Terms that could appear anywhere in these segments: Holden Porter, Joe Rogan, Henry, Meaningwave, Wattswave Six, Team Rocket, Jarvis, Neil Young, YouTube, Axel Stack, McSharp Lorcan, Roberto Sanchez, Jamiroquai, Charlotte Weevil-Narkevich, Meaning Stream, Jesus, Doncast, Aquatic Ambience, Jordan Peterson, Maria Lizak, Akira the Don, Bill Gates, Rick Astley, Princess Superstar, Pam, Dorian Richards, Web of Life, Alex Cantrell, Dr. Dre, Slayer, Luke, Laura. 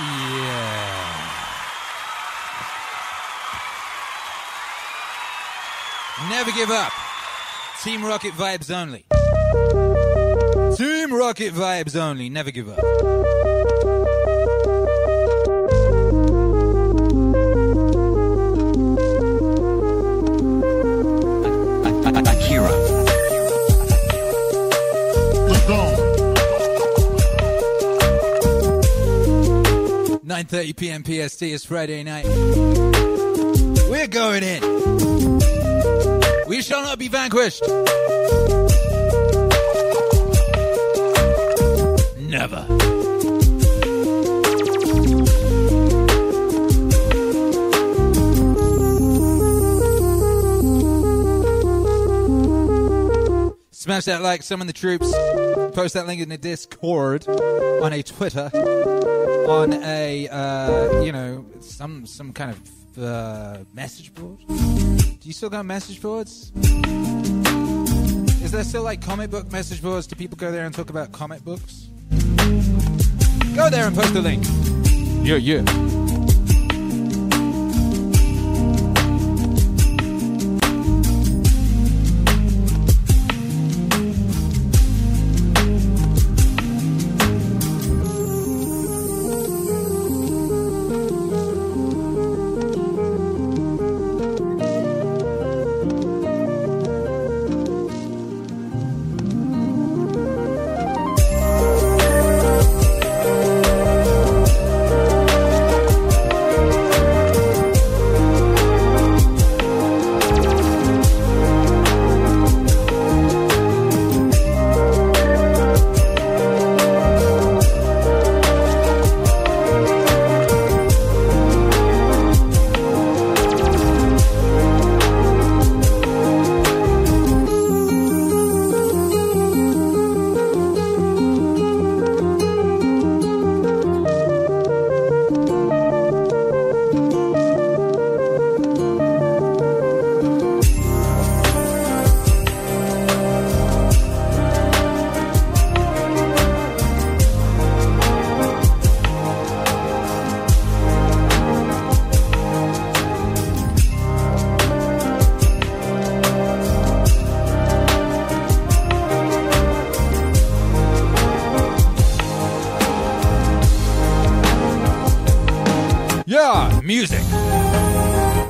Yeah. Never give up. Team Rocket vibes only. Team Rocket vibes only. Never give up. Akira. The Don. 9:30 p.m. PST is Friday night. We're going in. We shall not be vanquished. Never. Smash that like, summon the troops. Post that link in the Discord, on a Twitter, on a, you know, some kind of message board. Do you still got message boards? Is there still like comic book message boards? Do people go there and talk about comic books? Go there and post the link. Yeah, yeah.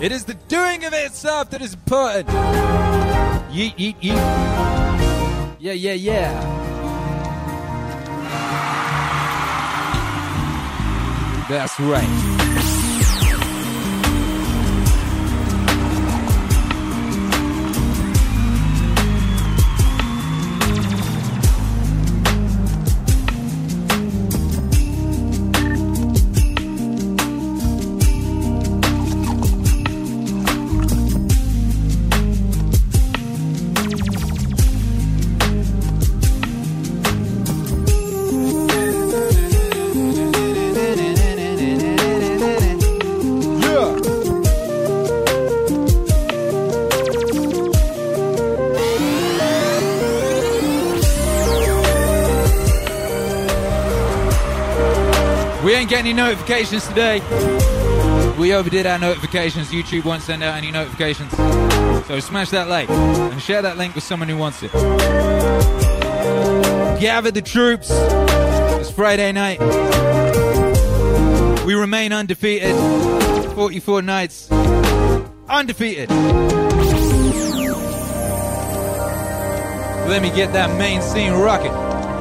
It is the doing of itself that is important. Yeet, yeet, yeet. Yeah, yeah, yeah. That's right. Get any notifications today? We overdid our notifications. YouTube won't send out any notifications. So smash that like and share that link with someone who wants it. Gather the troops. It's Friday night. We remain undefeated. 44 nights. Undefeated. Let me get that main scene rocking.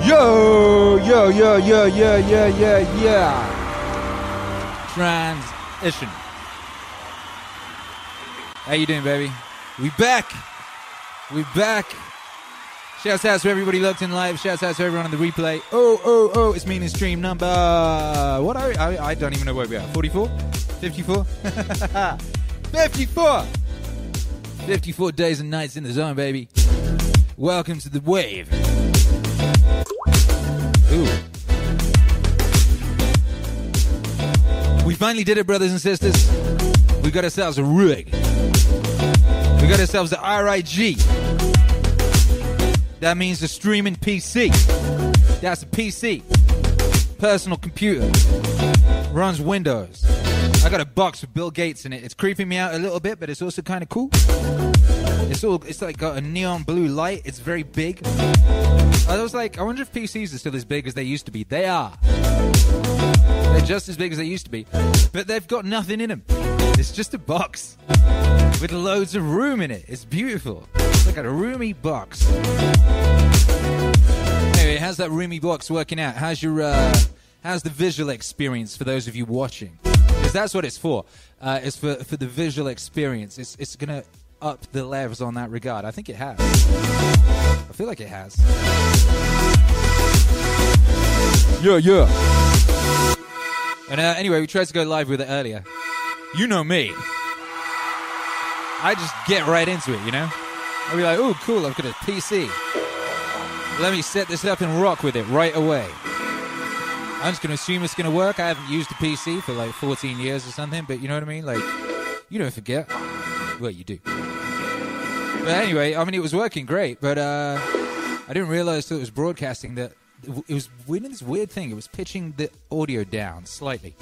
Yo, yo, yo, yo, yo, yo, yo, yeah. Transition. How you doing, baby? We back. Shouts out to everybody locked in live. Shouts out to everyone on the replay. Oh, it's Meaning Stream number... What are we? I don't even know where we are. 44? 54? 54! 54 days and nights in the zone, baby. Welcome to the wave. Ooh. We finally did it, brothers and sisters. We got ourselves a rig. We got ourselves a RIG. That means the streaming PC. That's a PC. Personal computer. runs Windows. I got a box with Bill Gates in it. It's creeping me out a little bit, but it's also kind of cool. It's like got a neon blue light. It's very big. I was like, I wonder if PCs are still as big as they used to be. They are. They're just as big as they used to be, but they've got nothing in them. It's just a box with loads of room in it. It's beautiful. It's like a roomy box. Anyway, how's that roomy box working out? How's your how's the visual experience for those of you watching? Because that's what it's for. It's for the visual experience. It's gonna up the levels on that regard. I think it has. I feel like it has. Yeah, yeah. And anyway, we tried to go live with it earlier. You know me. I just get right into it, you know? I'll be like, oh, cool, I've got a PC. Let me set this up and rock with it right away. I'm just going to assume it's going to work. I haven't used a PC for like 14 years or something, but you know what I mean? Like, you don't forget. Well, you do. But anyway, I mean, it was working great, but I didn't realize that it was broadcasting that it was doing this weird thing. It was pitching the audio down slightly.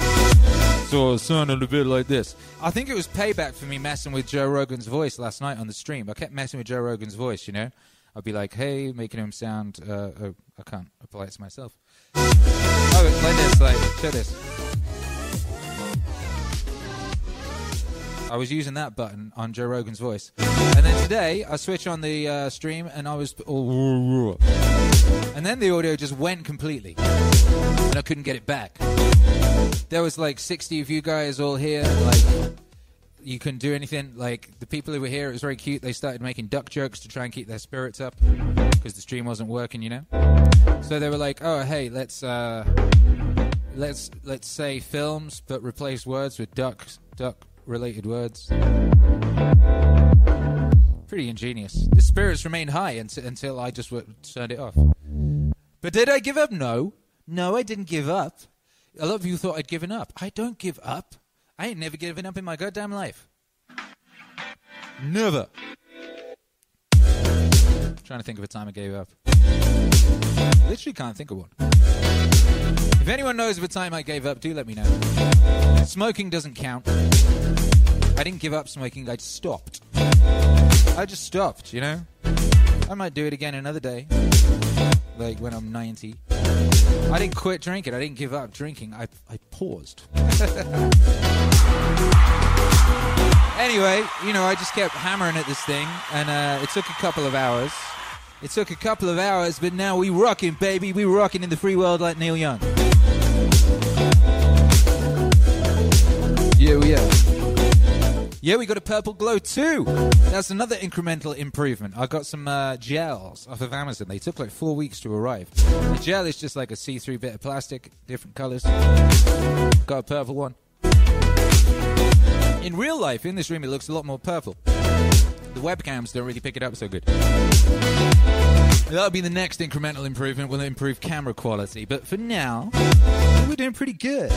So it sounded a bit like this. I think it was payback for me messing with Joe Rogan's voice last night on the stream. I kept messing with Joe Rogan's voice, you know? I'd be like, hey, making him sound... oh, I can't apply it to myself. Oh, it's like this, like, show this. I was using that button on Joe Rogan's voice. And then today, I switched on the stream, and I was all... And then the audio just went completely. And I couldn't get it back. There was like 60 of you guys all here, like you couldn't do anything. Like the people who were here, it was very cute. They started making duck jokes to try and keep their spirits up because the stream wasn't working, you know. So they were like, "Oh, hey, let's say films, but replace words with duck-related words." Pretty ingenious. The spirits remained high until I just turned it off. But did I give up? No, I didn't give up. A lot of you thought I'd given up. I don't give up. I ain't never given up in my goddamn life. Never. I'm trying to think of a time I gave up. Literally can't think of one. If anyone knows of a time I gave up, do let me know. Smoking doesn't count. I didn't give up smoking. I stopped. I just stopped, you know? I might do it again another day. Like when I'm 90. I didn't quit drinking. I didn't give up drinking. I paused. Anyway, you know, I just kept hammering at this thing, and it took a couple of hours. But now we rocking, baby. We rocking in the free world like Neil Young. Yeah, we are. Yeah, we got a purple glow too. That's another incremental improvement. I got some gels off of Amazon. They took like 4 weeks to arrive. The gel is just like a see-through bit of plastic, different colors. Got a purple one. In real life, in this room, it looks a lot more purple. The webcams don't really pick it up so good. That'll be the next incremental improvement. We'll improve camera quality. But for now, we're doing pretty good.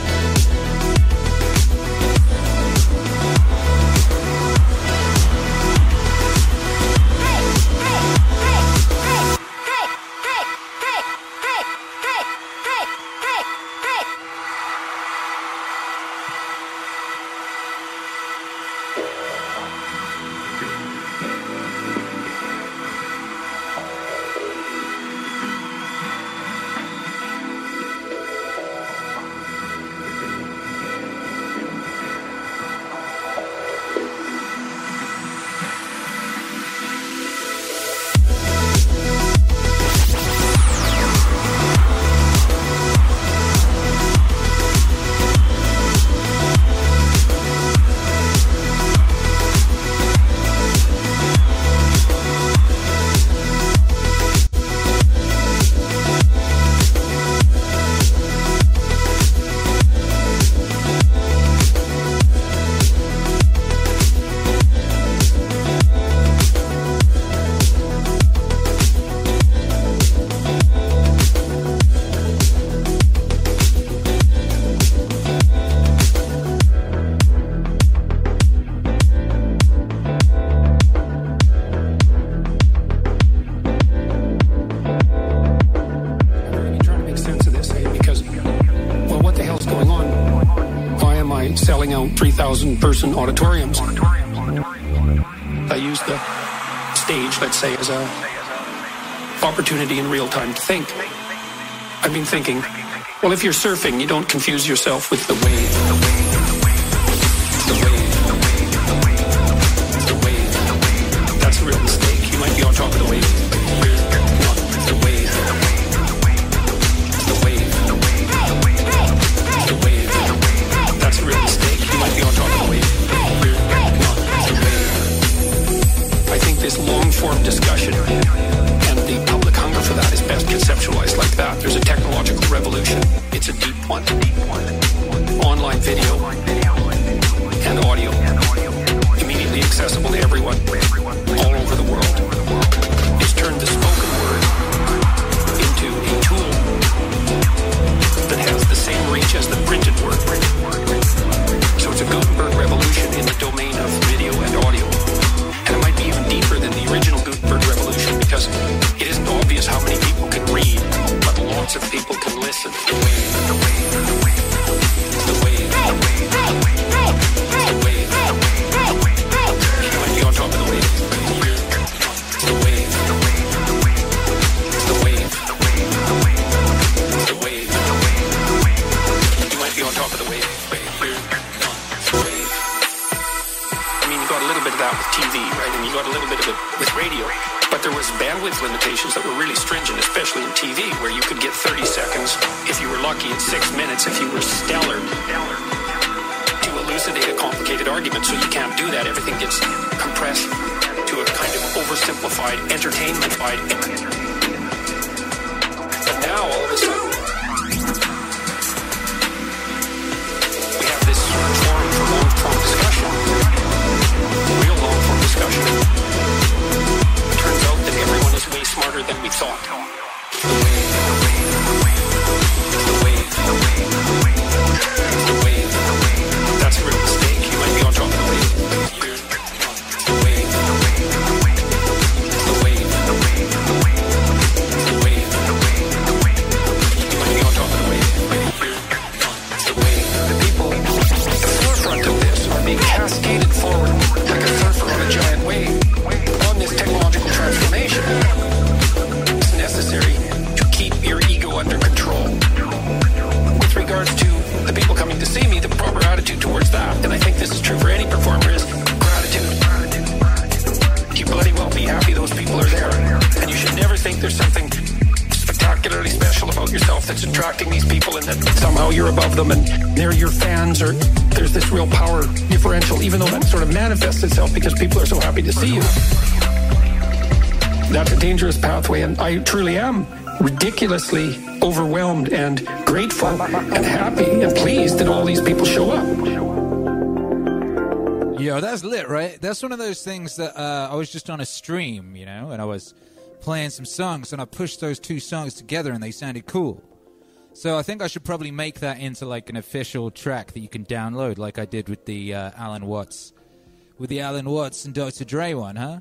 selling out 3,000-person auditoriums. I use the stage, let's say, as an opportunity in real time to think. I've been thinking, well, if you're surfing, you don't confuse yourself with the wave. And I truly am ridiculously overwhelmed and grateful and happy and pleased that all these people show up. Yo, that's lit, right? That's one of those things that I was just on a stream, you know, and I was playing some songs and I pushed those two songs together and they sounded cool. So I think I should probably make that into like an official track that you can download like I did with the Alan Watts and Dr. Dre one, huh?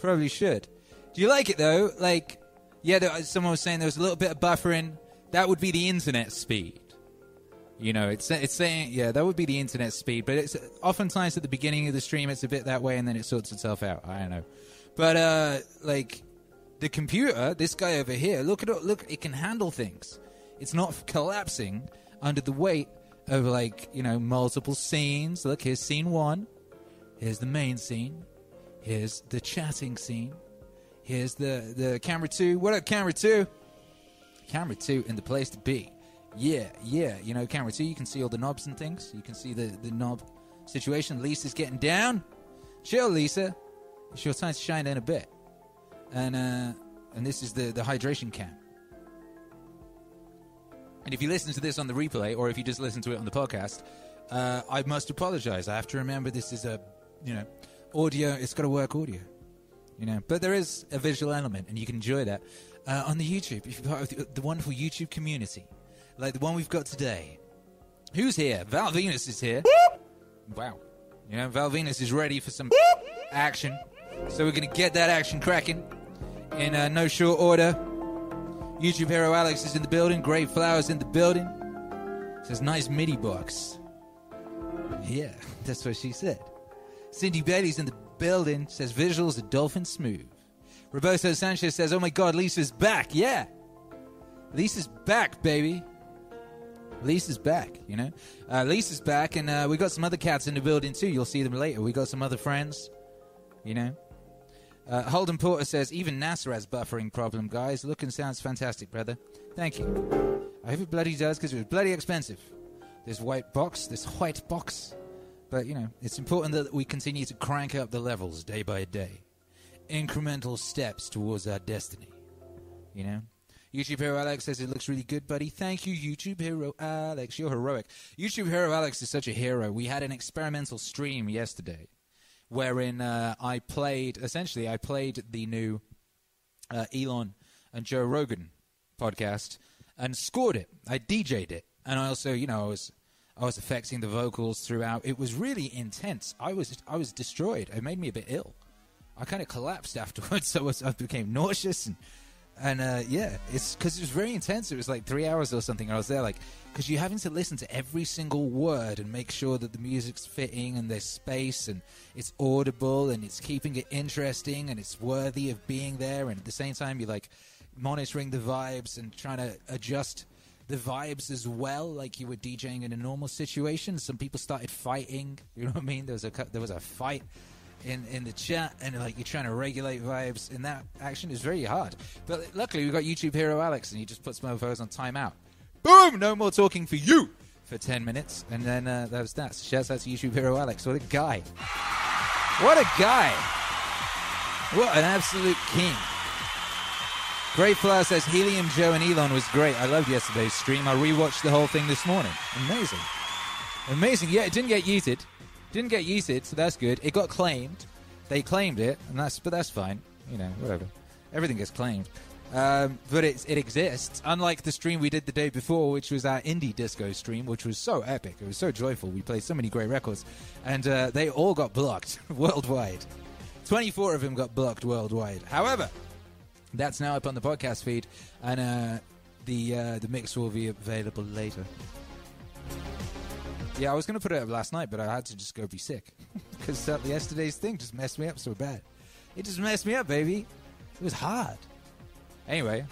Probably should. Do you like it, though? Like, yeah, someone was saying there was a little bit of buffering. That would be the internet speed. You know, it's saying, yeah, that would be the internet speed. But it's oftentimes at the beginning of the stream, it's a bit that way, and then it sorts itself out. I don't know. But, like, the computer, this guy over here, look, it can handle things. It's not collapsing under the weight of, like, you know, multiple scenes. Look, here's scene one. Here's the main scene. Here's the chatting scene. Here's the camera two. What up, camera two? Camera two in the place to be. Yeah. You know, camera two, you can see all the knobs and things. You can see the knob situation. Lisa's getting down. Chill, Lisa. It's your time to shine in a bit. And this is the hydration can. And if you listen to this on the replay, or if you just listen to it on the podcast, I must apologize. I have to remember this is a, you know, audio. It's got to work audio. You know, but there is a visual element, and you can enjoy that on the YouTube. If you're part of the wonderful YouTube community, like the one we've got today, who's here? Val Venus is here. Wow, you know, Val Venus is ready for some action. So we're gonna get that action cracking in no short order. YouTube hero Alex is in the building. Grave Flowers in the building. Says nice MIDI box. Yeah, that's what she said. Cindy Betty's in the building, says visuals are dolphin smooth. Roberto Sanchez says, oh my God, Lisa's back. Yeah. Lisa's back, baby. Lisa's back, you know. Lisa's back, and we got some other cats in the building too. You'll see them later. We got some other friends, you know. Holden Porter says, even NASA has buffering problem, guys. Look and sounds fantastic, brother. Thank you. I hope it bloody does, because it was bloody expensive. This white box. But, you know, it's important that we continue to crank up the levels day by day. Incremental steps towards our destiny, you know. YouTube Hero Alex says, it looks really good, buddy. Thank you, YouTube Hero Alex. You're heroic. YouTube Hero Alex is such a hero. We had an experimental stream yesterday wherein I played the new Elon and Joe Rogan podcast and scored it. I DJ'd it. And I also, you know, I was affecting the vocals throughout. It was really intense. I was destroyed. It made me a bit ill. I kind of collapsed afterwards. So I became nauseous and it's because it was very intense. It was like 3 hours or something. I was there like, because you're having to listen to every single word and make sure that the music's fitting and there's space and it's audible and it's keeping it interesting and it's worthy of being there. And at the same time, you're like monitoring the vibes and trying to adjust the vibes as well, like you were DJing in a normal situation. Some people started fighting. You know what I mean? There was a fight in the chat, and like you're trying to regulate vibes in that action is very hard. But luckily, we got YouTube Hero Alex, and he just puts mofos on timeout. Boom! No more talking for you for 10 minutes, and then that was that. So shouts out to YouTube Hero Alex. What a guy! What a guy! What an absolute king! Great Flower says, Helium Joe and Elon was great. I loved yesterday's stream. I rewatched the whole thing this morning. Amazing. Yeah, it didn't get yeeted. So that's good. It got claimed. They claimed it, but that's fine. You know, whatever. Everything gets claimed. But it exists. Unlike the stream we did the day before, which was our indie disco stream, which was so epic. It was so joyful. We played so many great records. And they all got blocked worldwide. 24 of them got blocked worldwide. However, that's now up on the podcast feed, and the mix will be available later. Yeah, I was going to put it up last night, but I had to just go be sick because yesterday's thing just messed me up so bad. It just messed me up, baby. It was hard. Anyway,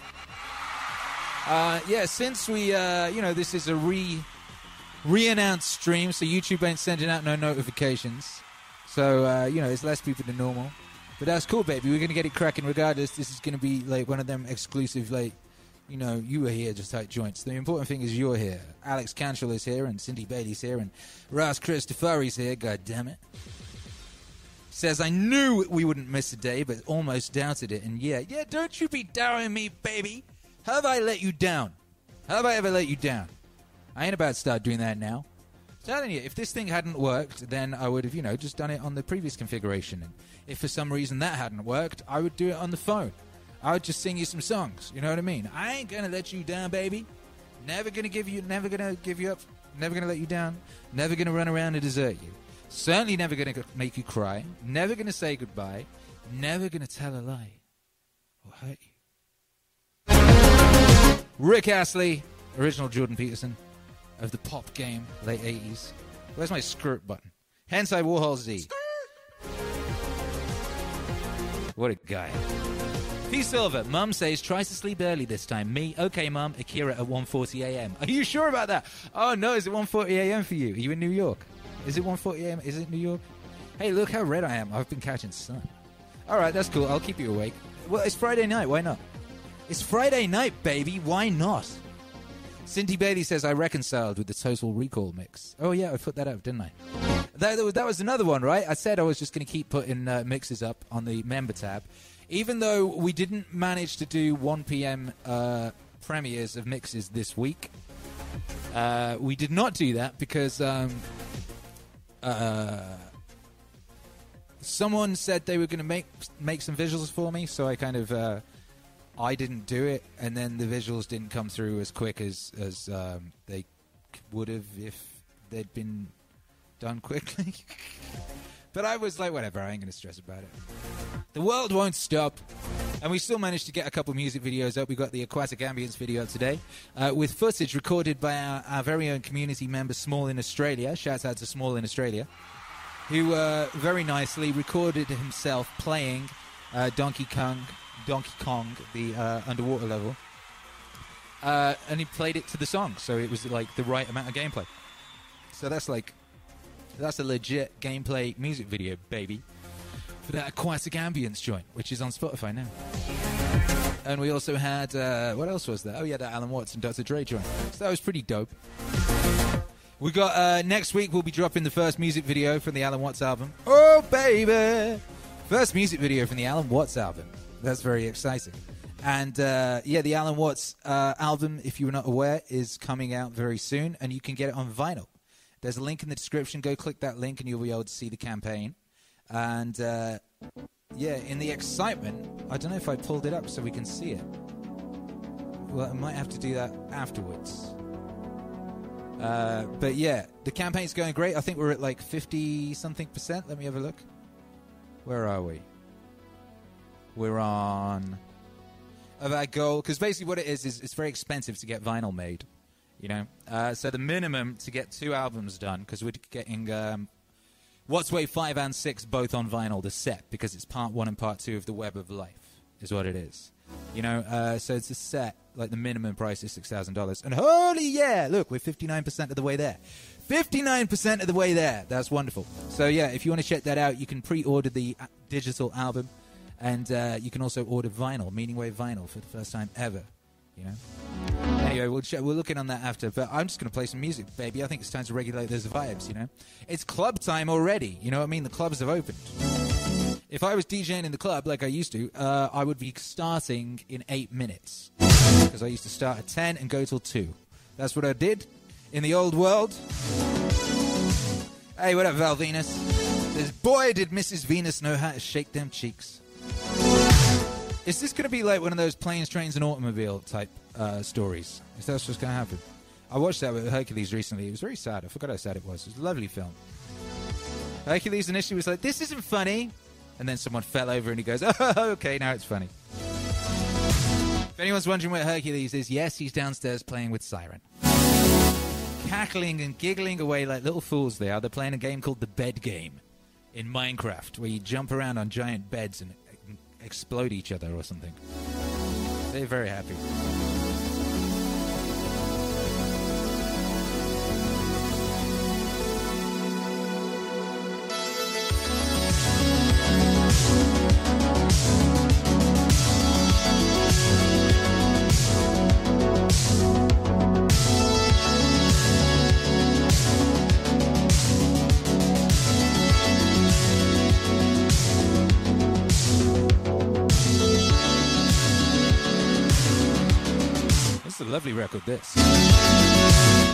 since we, this is a re-announced stream, so YouTube ain't sending out no notifications. So, it's less people than normal. But that's cool, baby. We're going to get it cracking regardless. This is going to be like one of them exclusive, like, you know, you were here just type joints. The important thing is you're here. Alex Cantrell is here, and Cindy Bailey's here, and Ross Christofari's here. God damn it. Says, I knew we wouldn't miss a day, but almost doubted it. And yeah, don't you be doubting me, baby. Have I let you down? Have I ever let you down? I ain't about to start doing that now. Telling you, if this thing hadn't worked, then I would have, just done it on the previous configuration. And if for some reason that hadn't worked, I would do it on the phone. I would just sing you some songs. You know what I mean? I ain't gonna let you down, baby. Never gonna give you up. Never gonna let you down. Never gonna run around and desert you. Certainly never gonna make you cry. Never gonna say goodbye. Never gonna tell a lie or hurt you. Rick Astley, original Jordan Peterson of the pop game, late 80s. Where's my skirt button? Hensai Warhol Z. What a guy. P. Silver, Mum says, tries to sleep early this time. Me, okay, Mum, Akira at 1:40 a.m. Are you sure about that? Oh, no, is it 1:40 a.m. for you? Are you in New York? Is it 1:40 a.m.? Is it New York? Hey, look how red I am. I've been catching sun. All right, that's cool. I'll keep you awake. Well, it's Friday night. Why not? It's Friday night, baby. Why not? Cindy Bailey says, I reconciled with the Total Recall mix. Oh, yeah, I put that up, didn't I? That was another one, right? I said I was just going to keep putting mixes up on the member tab. Even though we didn't manage to do 1 p.m. premieres of mixes this week, we did not do that because someone said they were going to make some visuals for me, so I kind of... I didn't do it, and then the visuals didn't come through as quick as they would have if they'd been done quickly. But I was like, whatever, I ain't going to stress about it. The world won't stop. And we still managed to get a couple music videos up. We got the Aquatic Ambience video today with footage recorded by our very own community member, Small in Australia. Shout out to Small in Australia, who very nicely recorded himself playing Donkey Kong, the underwater level. And he played it to the song, so it was like the right amount of gameplay. So that's a legit gameplay music video, baby, for that Aquatic Ambience joint, which is on Spotify now. And we also had, what else was there? Oh, yeah, that Alan Watts and Dr. Dre joint. So that was pretty dope. We got, next week we'll be dropping the first music video from the Alan Watts album. Oh, baby! First music video from the Alan Watts album. That's very exciting. And, yeah, the Alan Watts album, if you were not aware, is coming out very soon, and you can get it on vinyl. There's a link in the description. Go click that link, and you'll be able to see the campaign. And, yeah, in the excitement, I don't know if I pulled it up so we can see it. Well, I might have to do that afterwards. But, yeah, the campaign's going great. I think we're at, like, 50-something percent. Let me have a look. Where are we? We're on... of our goal, because basically what it is it's very expensive to get vinyl made, you know. So the minimum to get two albums done, because we're getting Wattswave 5 and 6 both on vinyl, the set, because it's part 1 and part 2 of the Web of Life, is what it is, you know. So it's a set. Like the minimum price is $6,000, and holy yeah, look, we're 59% of the way there. 59% of the way there. That's wonderful. So yeah, if you want to check that out, you can pre-order the digital album. And you can also order vinyl, Meaning Wave vinyl, for the first time ever, you know. Anyway, we'll look in on that after. But I'm just going to play some music, baby. I think it's time to regulate those vibes, you know. It's club time already, you know what I mean? The clubs have opened. If I was DJing in the club like I used to, I would be starting in 8 minutes. Because I used to start at 10 and go till 2. That's what I did in the old world. Hey, what up, Val Venus? This boy did Mrs. Venus know how to shake them cheeks. Is this going to be like one of those planes, trains, and automobile type stories? Is that what's going to happen? I watched that with Hercules recently. It was very sad. I forgot how sad it was. It was a lovely film. Hercules initially was like, this isn't funny. And then someone fell over and he goes, oh, okay, now it's funny. If anyone's wondering where Hercules is, yes, he's downstairs playing with Siren. Cackling and giggling away like little fools they are. They're playing a game called The Bed Game in Minecraft, where you jump around on giant beds and explode each other or something. They're very happy. Lovely record, this.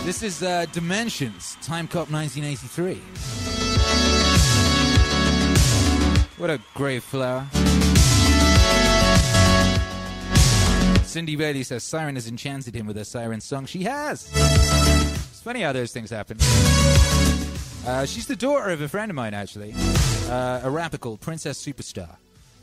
This is Dimensions, Time Cop 1983. What a grave flower. Cindy Bailey says Siren has enchanted him with her Siren song. She has. It's funny how those things happen. She's the daughter of a friend of mine, actually. A rapper called Princess Superstar.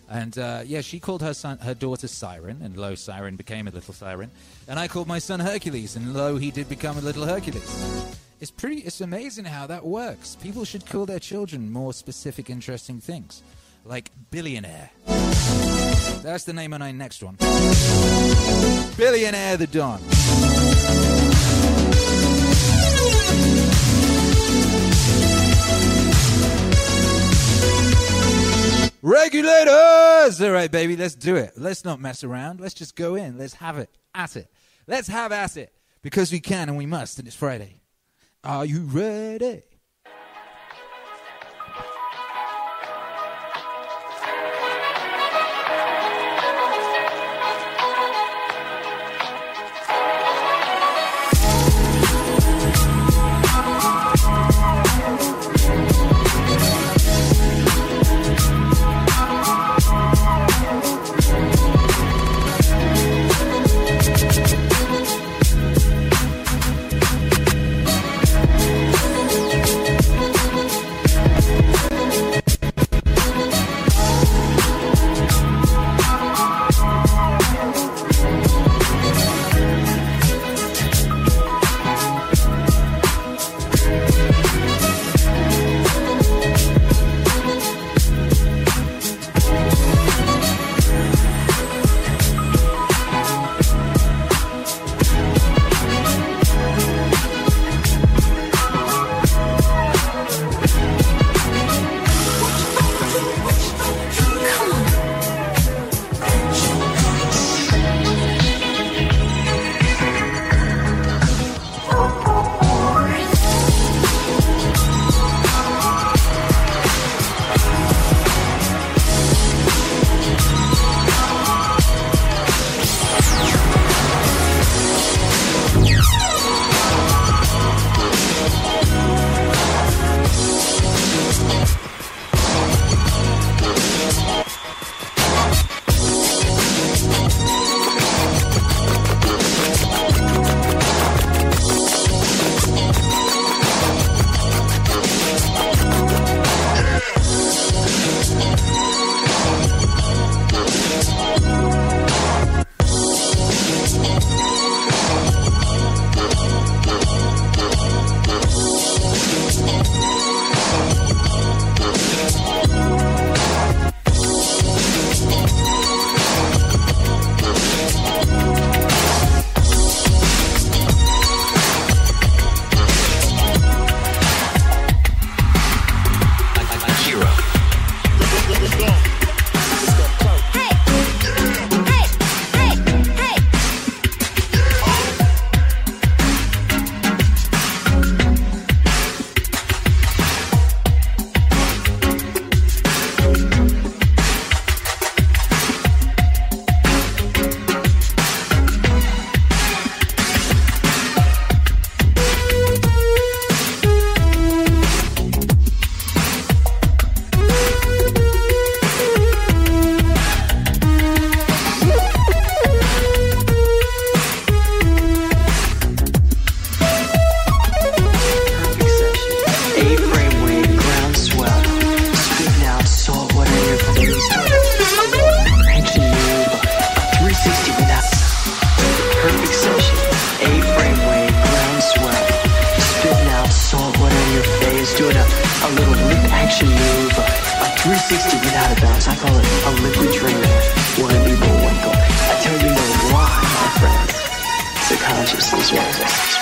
And, yeah, she called her daughter Siren, and lo, Siren became a little Siren. And I called my son Hercules, and lo, he did become a little Hercules. It's amazing how that works. People should call their children more specific, interesting things. Like Billionaire. That's the name on our next one. Billionaire the Don. Regulators! All right, baby, let's do it. Let's not mess around. Let's just go in. Let's have it at it. Let's have at it. Because we can and we must, and it's Friday. Are you ready? a little lip action move, a 360 without a bounce. I call it a liquid trainer. Wanna be more wanko. I tell you no lie, my friend. The consciousness rises.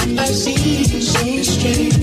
When life seems so strange,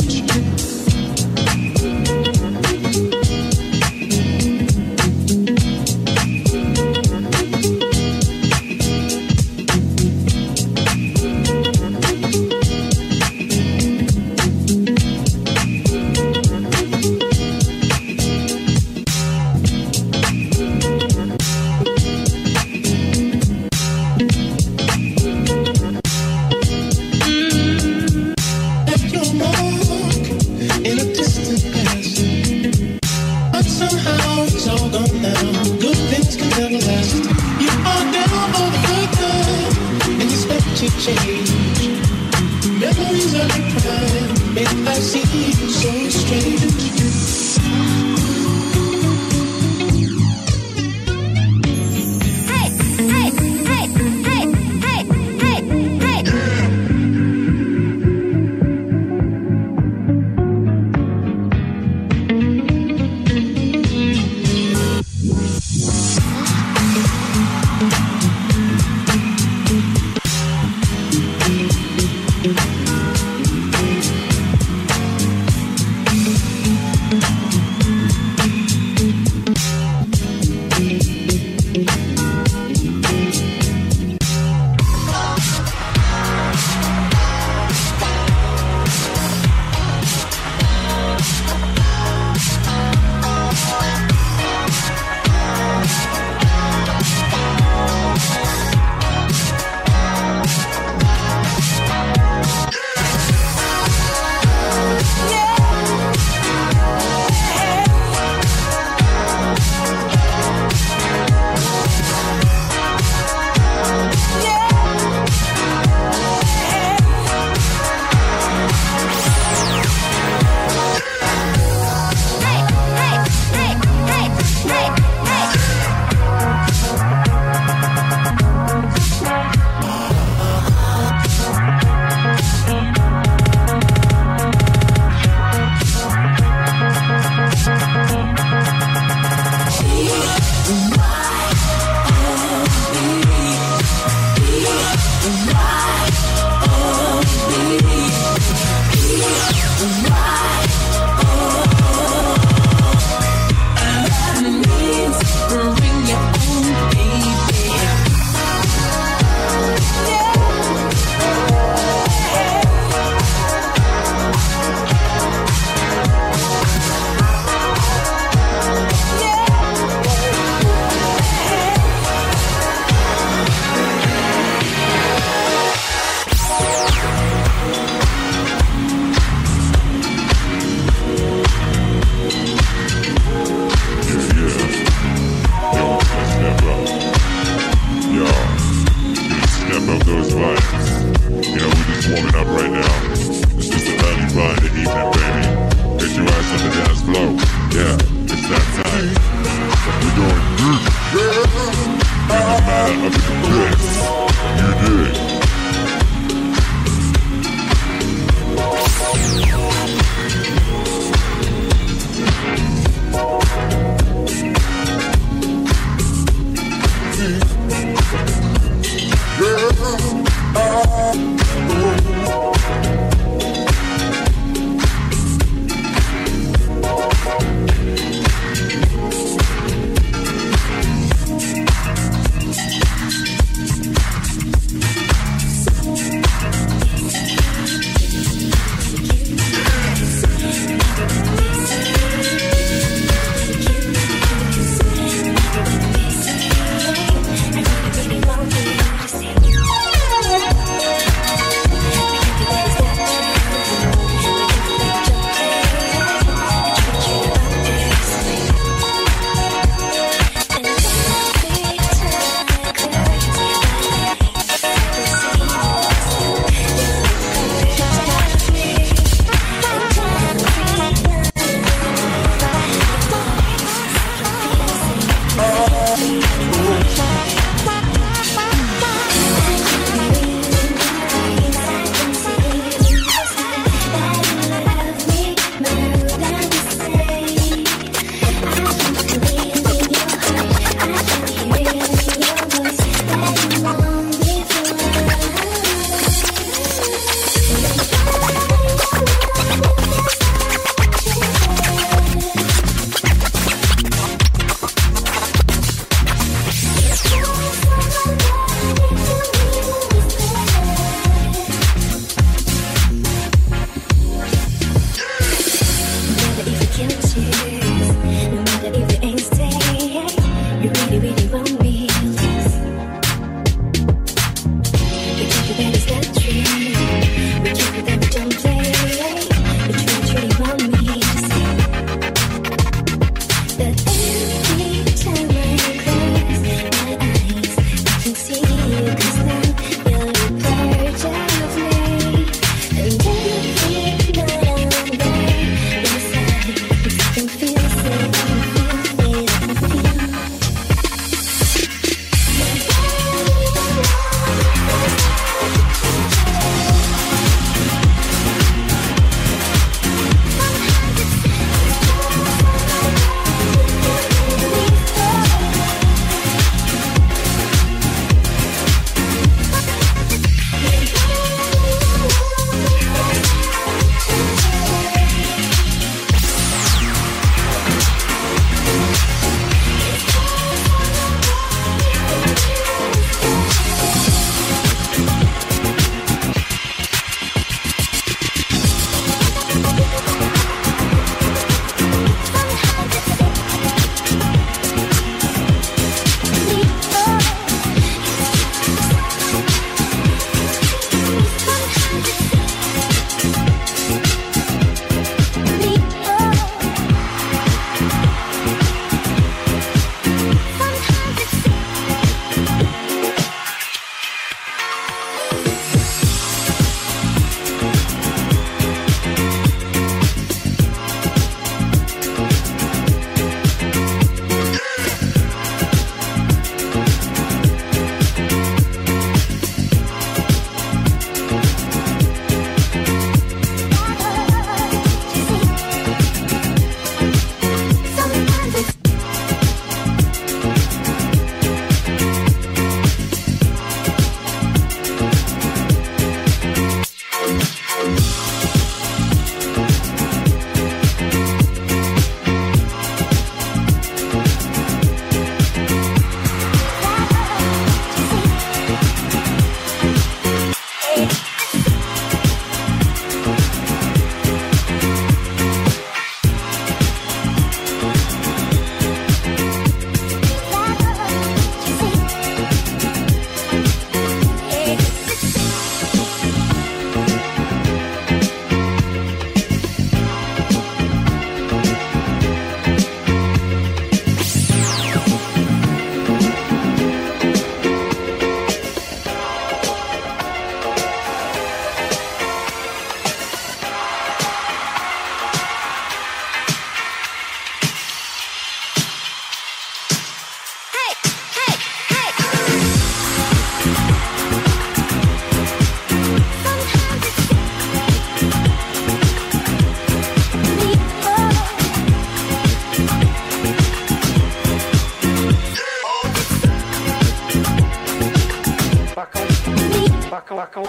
chuckle.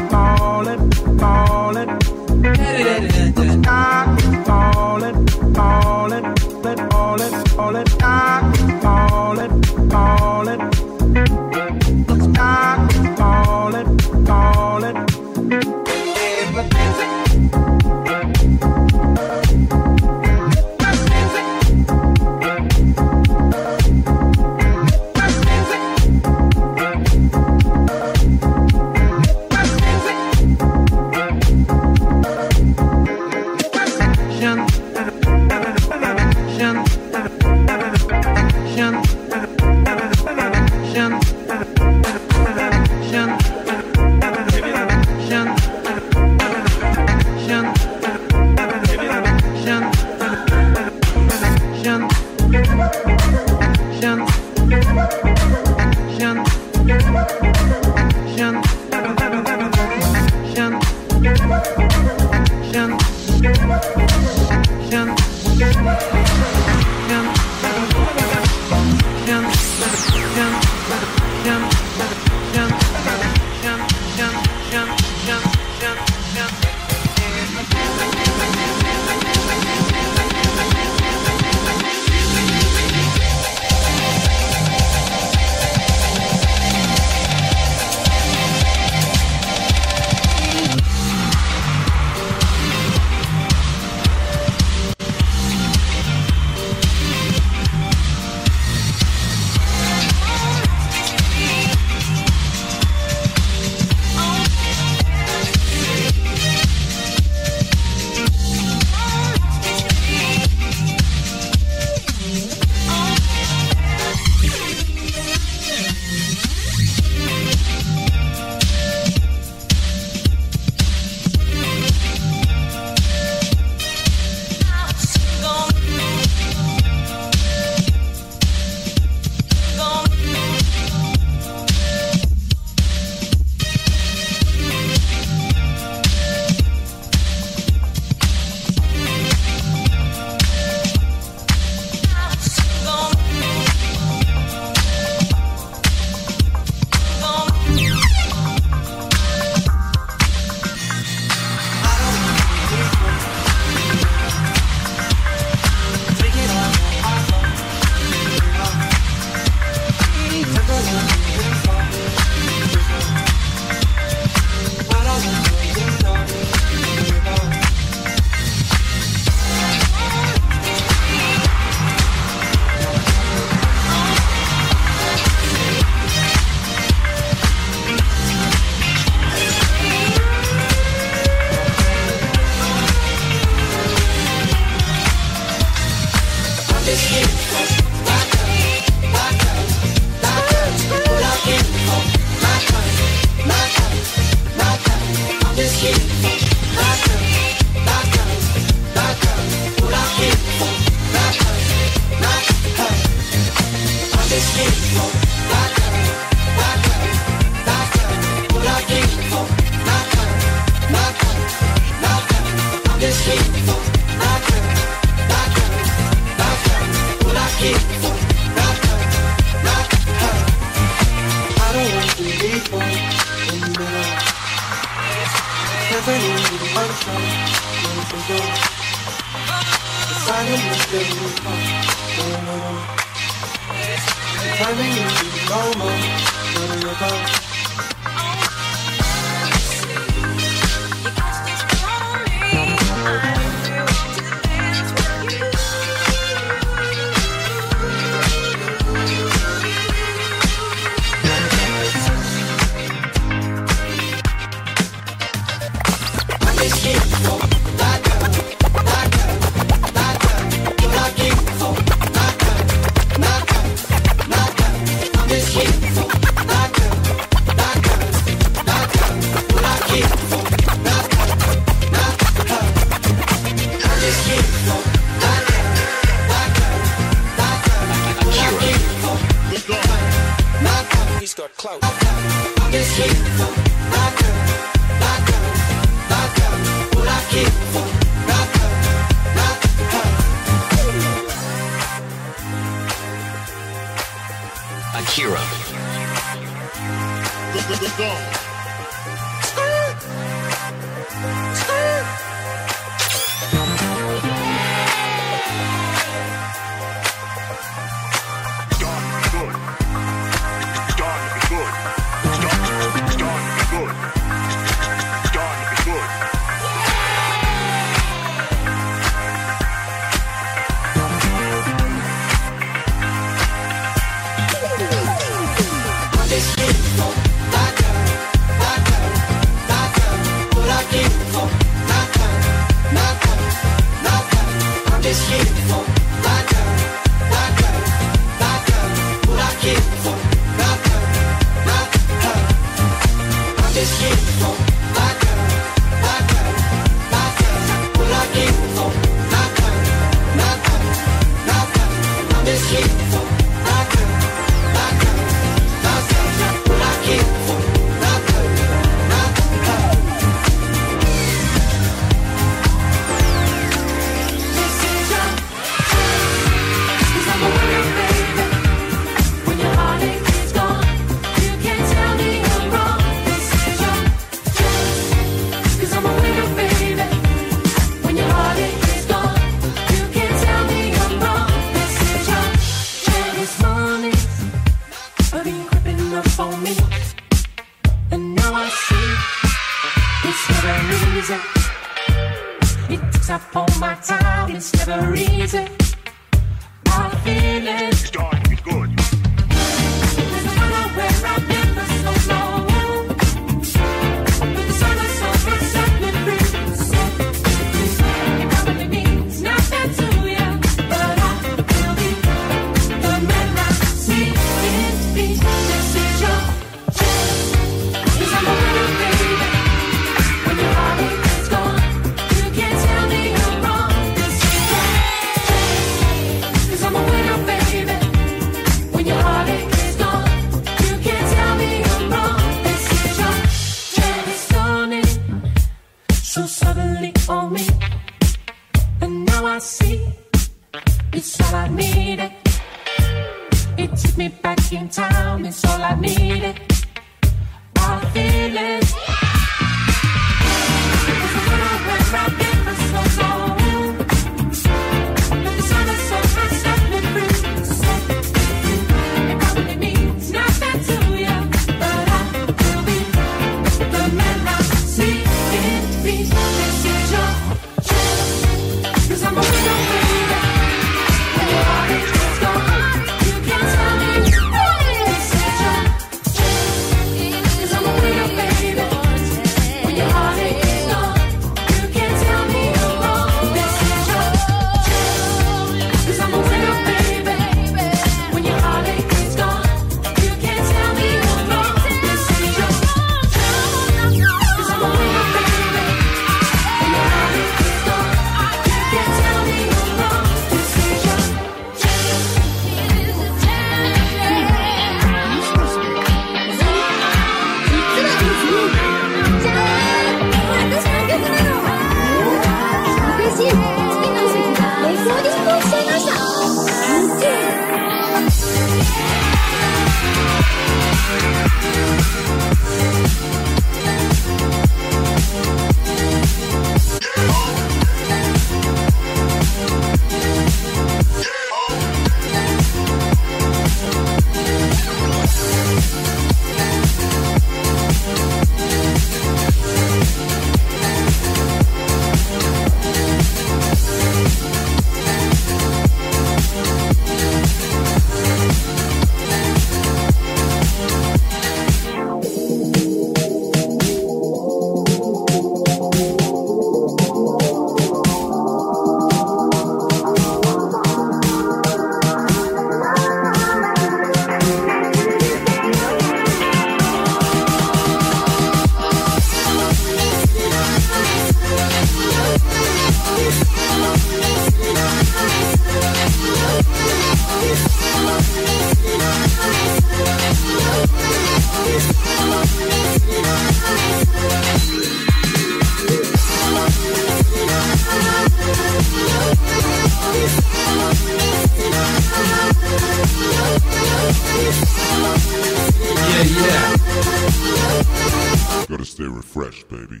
refreshed, baby.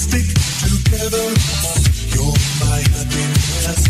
stick together. You're my happiness.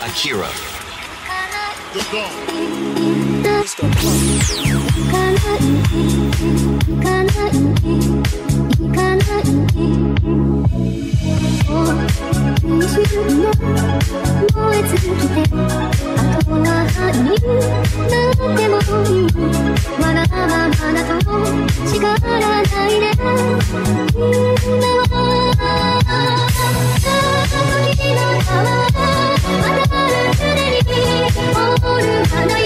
Akira the Dawn. 離れ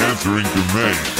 entering the maze.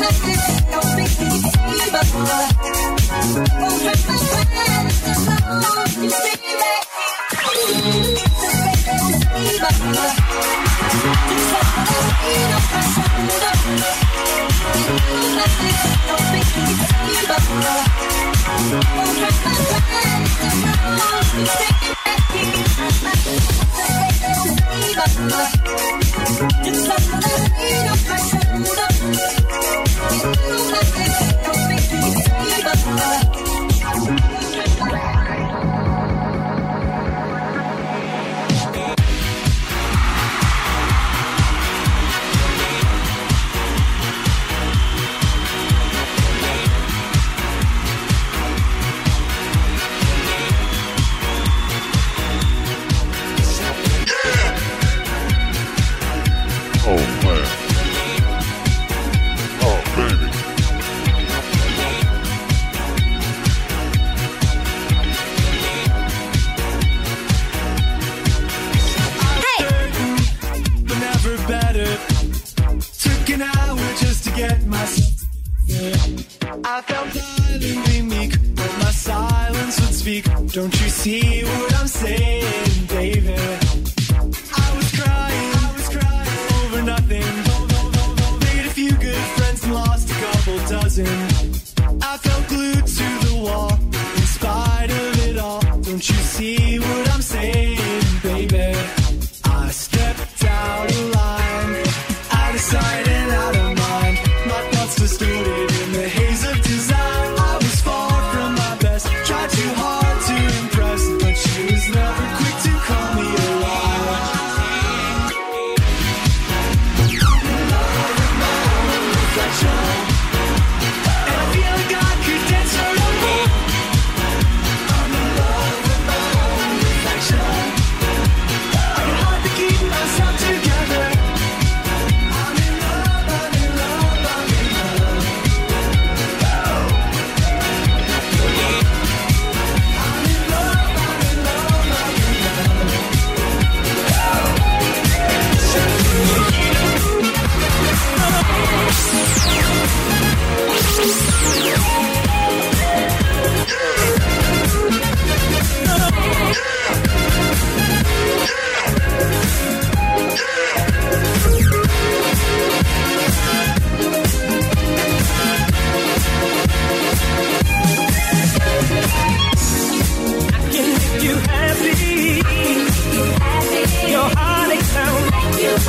Nothing.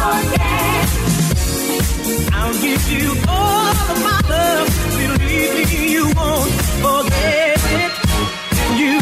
forget. I'll give you all of my love. Believe me, you won't forget it. And you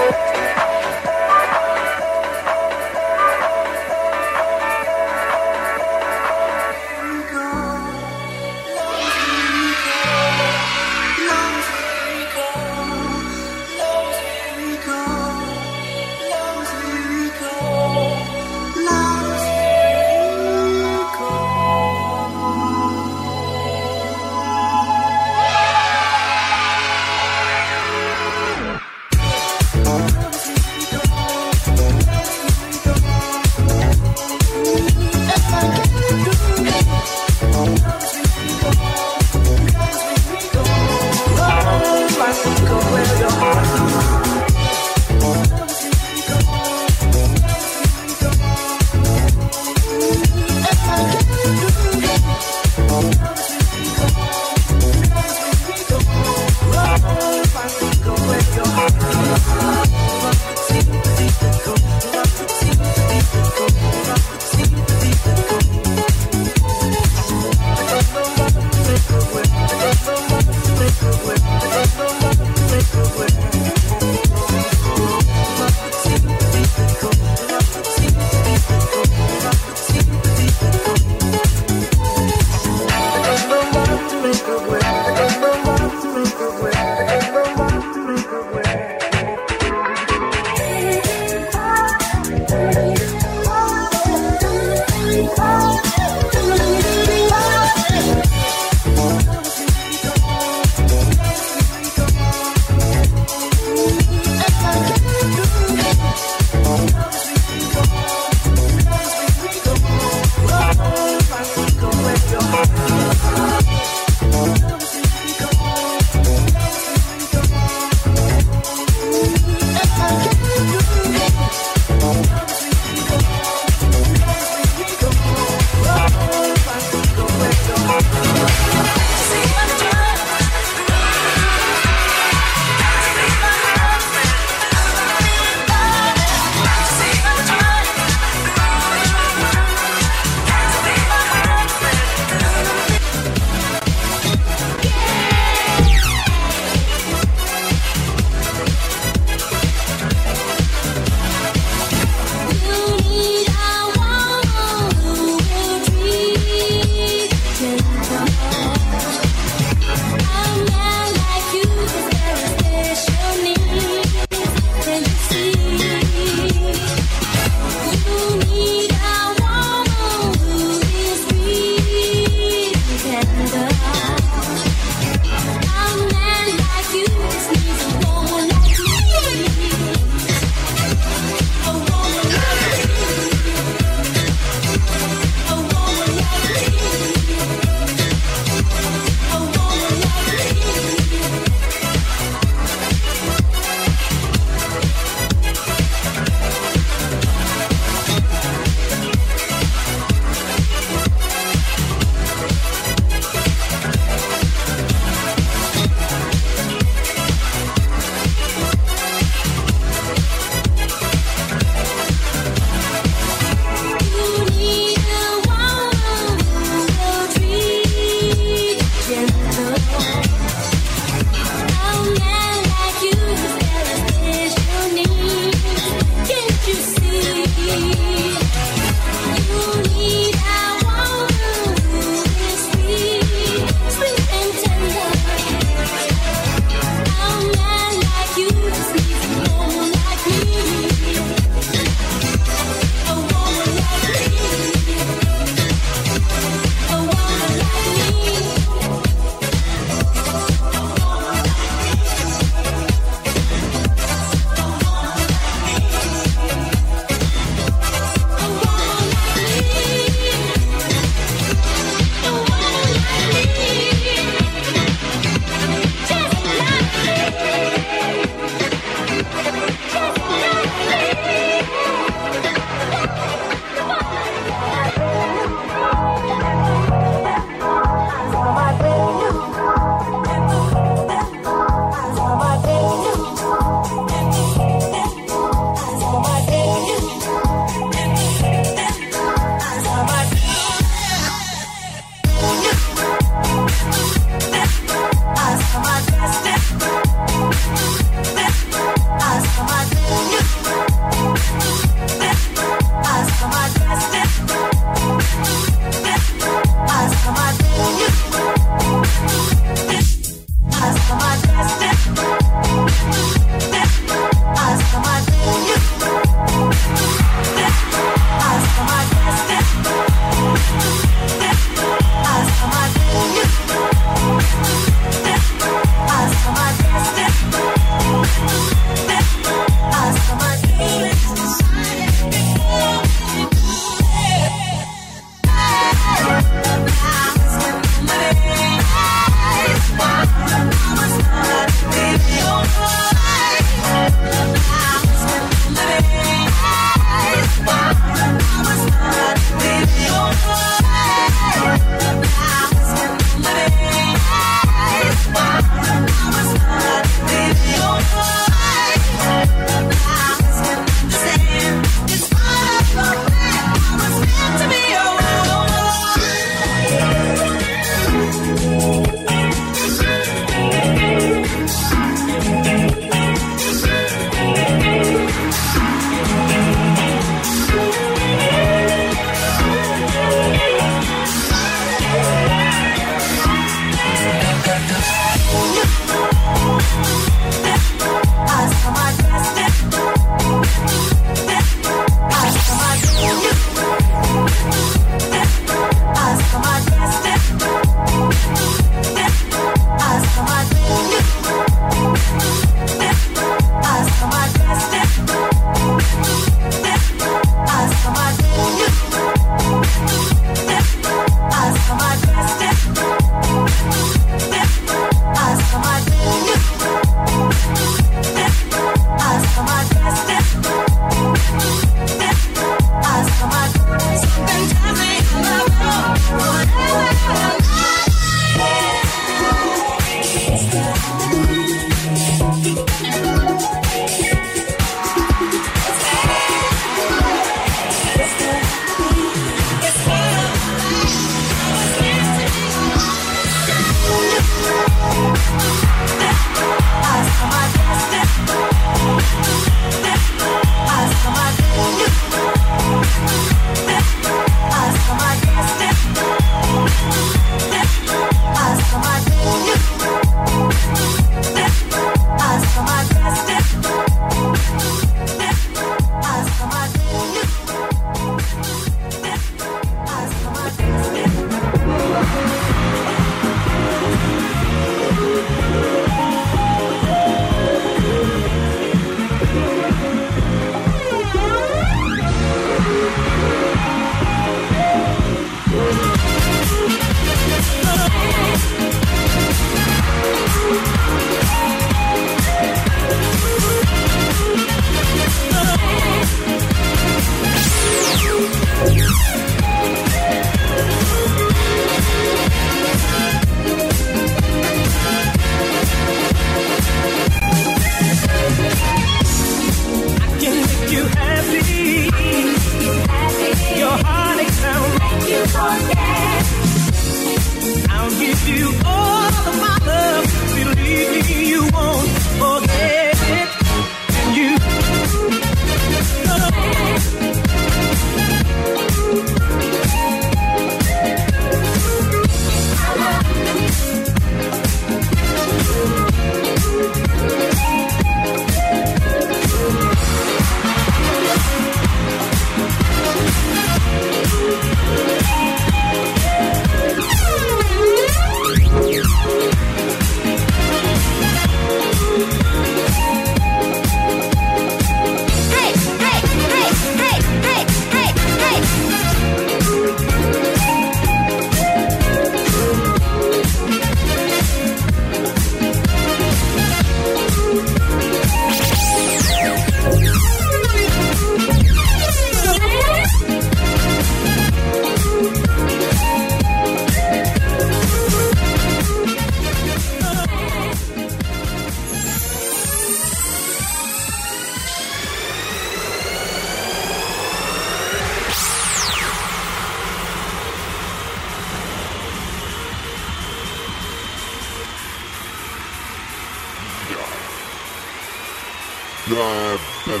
Yo, regulators,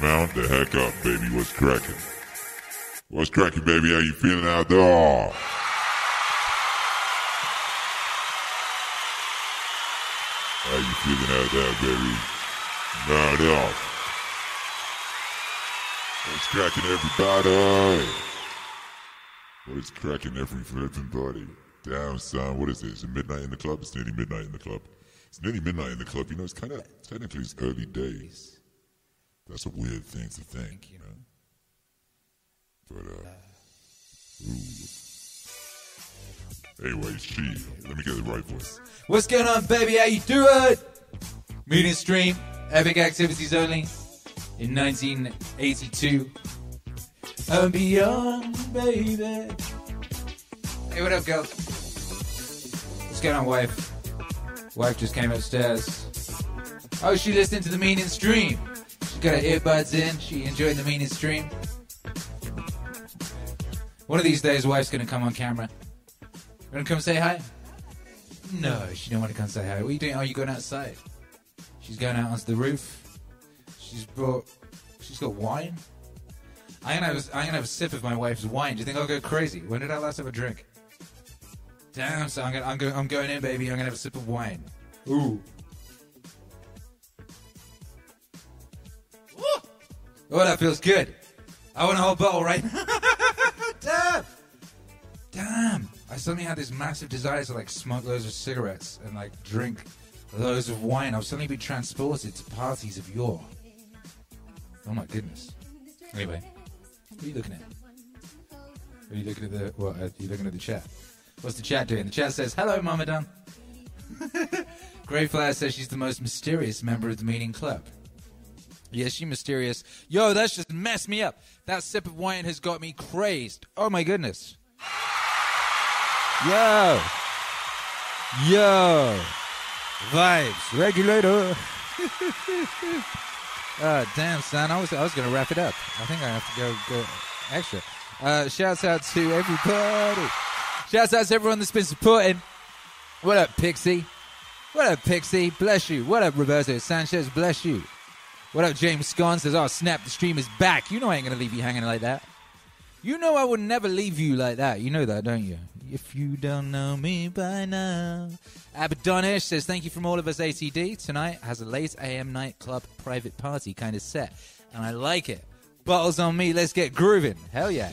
mount the heck up, baby. What's cracking? What's cracking, baby? How you feeling out there? How you feeling out there, baby? Mount up. What's cracking, everybody? What is cracking, every flipping body? Damn, son, what is it? Is it midnight in the club? It's nearly midnight in the club. It's nearly midnight in the club. You know, it's kind of, technically, it's early days. That's a weird thing to think, you know? But, anyways, gee, let me get the right voice. What's going on, baby? How you doing? Meeting Stream, Epic Activities Only, in 1982. And beyond, baby. Hey, what up, girls? What's going on, wife? Wife just came upstairs. Oh, she listened to the Meaning Stream. She got her earbuds in. She enjoyed the Meaning Stream. One of these days, wife's going to come on camera. You want to come say hi? No, she don't want to come say hi. What are you doing? Oh, you're going outside. She's going out onto the roof. She's got wine. I'm gonna have a sip of my wife's wine. Do you think I'll go crazy? When did I last have a drink? Damn, so I'm going in, baby. I'm gonna have a sip of wine. Ooh. Ooh. Oh, that feels good. I want a whole bottle, right? Damn! I suddenly had this massive desire to like smoke loads of cigarettes and like drink loads of wine. I'll suddenly be transported to parties of yore. Oh my goodness. Anyway, what are you looking at? Are you looking at the what? Are you looking at the chat? What's the chat doing? The chat says, "Hello, Mama Don." Greyflower says she's the most mysterious member of the Meaning Club. Yeah, she mysterious. Yo, that's just messed me up. That sip of wine has got me crazed. Oh my goodness. Yo, vibes regulator. Damn, son, I was going to wrap it up. I think I have to go extra. Shouts out to everybody. Shouts out to everyone that's been supporting. What up, Pixie? What up, Pixie? Bless you. What up, Roberto Sanchez? Bless you. What up, James Scone? Says, oh, snap, the stream is back. You know I ain't going to leave you hanging like that. You know I would never leave you like that. You know that, don't you? If you don't know me by now. Abadonish says, thank you from all of us, ATD. Tonight has a late AM nightclub private party kind of set. And I like it. Bottles on me. Let's get grooving. Hell yeah.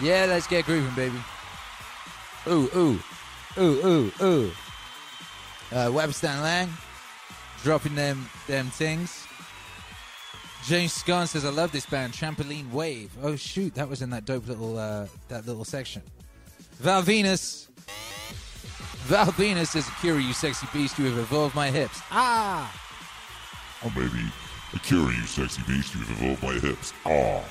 Yeah, let's get grooving, baby. Ooh. Webstan Lang. Dropping them things. James Scarn says, I love this band, Trampoline Wave. Oh, shoot. That was in that dope little, that little section. Val Venus says, Akira, you sexy beast, you have evolved my hips. Ah! Oh, baby. Akira, you sexy beast, you have evolved my hips. Ah!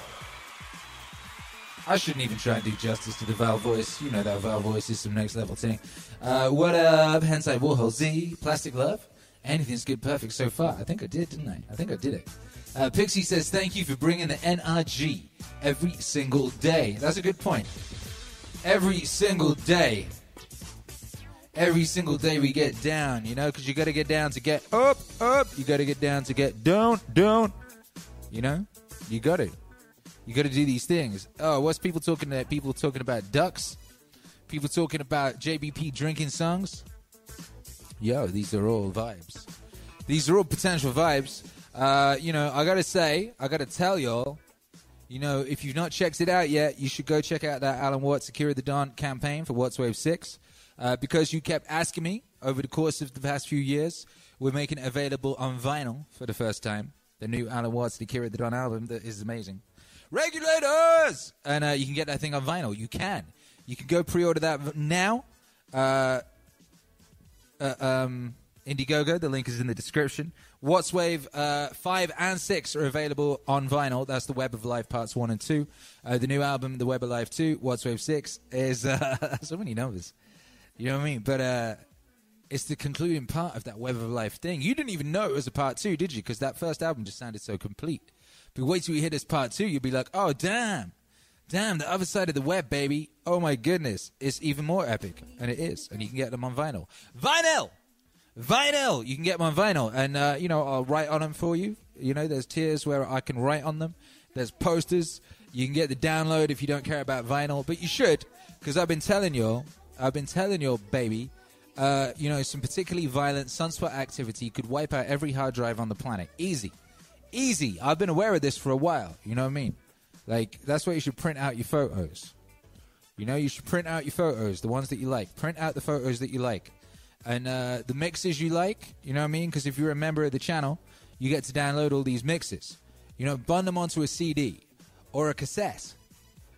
I shouldn't even try and do justice to the Val voice. You know that Val voice is some next level thing. What up, Hensai Warhol Z, Plastic Love? Anything's good perfect so far. I think I did, didn't I? I think I did it. Pixie says, thank you for bringing the NRG every single day. That's a good point. Every single day. Every single day we get down, you know, because you got to get down to get up. You got to get down to get down. You know, you got to. You got to do these things. Oh, what's people talking about? People talking about ducks. People talking about JBP drinking songs. Yo, these are all vibes. These are all potential vibes. You know, I got to tell y'all, you know, if you've not checked it out yet, you should go check out that Alan Watts, Akira the Don campaign for Wattswave 6. Because you kept asking me over the course of the past few years, we're making it available on vinyl for the first time. The new Alan Watts, Akira the Don album that is amazing. Regulators! And you can get that thing on vinyl. You can. You can go pre-order that now. Indiegogo, the link is in the description. Wattswave 5 and 6 are available on vinyl. That's the Web of Life Parts 1 and 2. The new album, The Web of Life 2, Wattswave 6, is... so many numbers. You know what I mean? But it's the concluding part of that Web of Life thing. You didn't even know it was a part 2, did you? Because that first album just sounded so complete. But wait till you hear this part 2, you'll be like, oh, damn. Damn, the other side of the web, baby. Oh, my goodness. It's even more epic. And it is. And you can get them on vinyl. Vinyl! Vinyl! You can get them on vinyl. And, you know, I'll write on them for you. You know, there's tiers where I can write on them. There's posters. You can get the download if you don't care about vinyl. But you should, because I've been telling y'all, baby, you know, some particularly violent sunspot activity could wipe out every hard drive on the planet. Easy. Easy. I've been aware of this for a while. You know what I mean? Like, that's why you should print out your photos. You know, you should print out your photos, the ones that you like. Print out the photos that you like. And the mixes you like, you know what I mean? Because if you're a member of the channel, you get to download all these mixes. You know, bun them onto a CD or a cassette.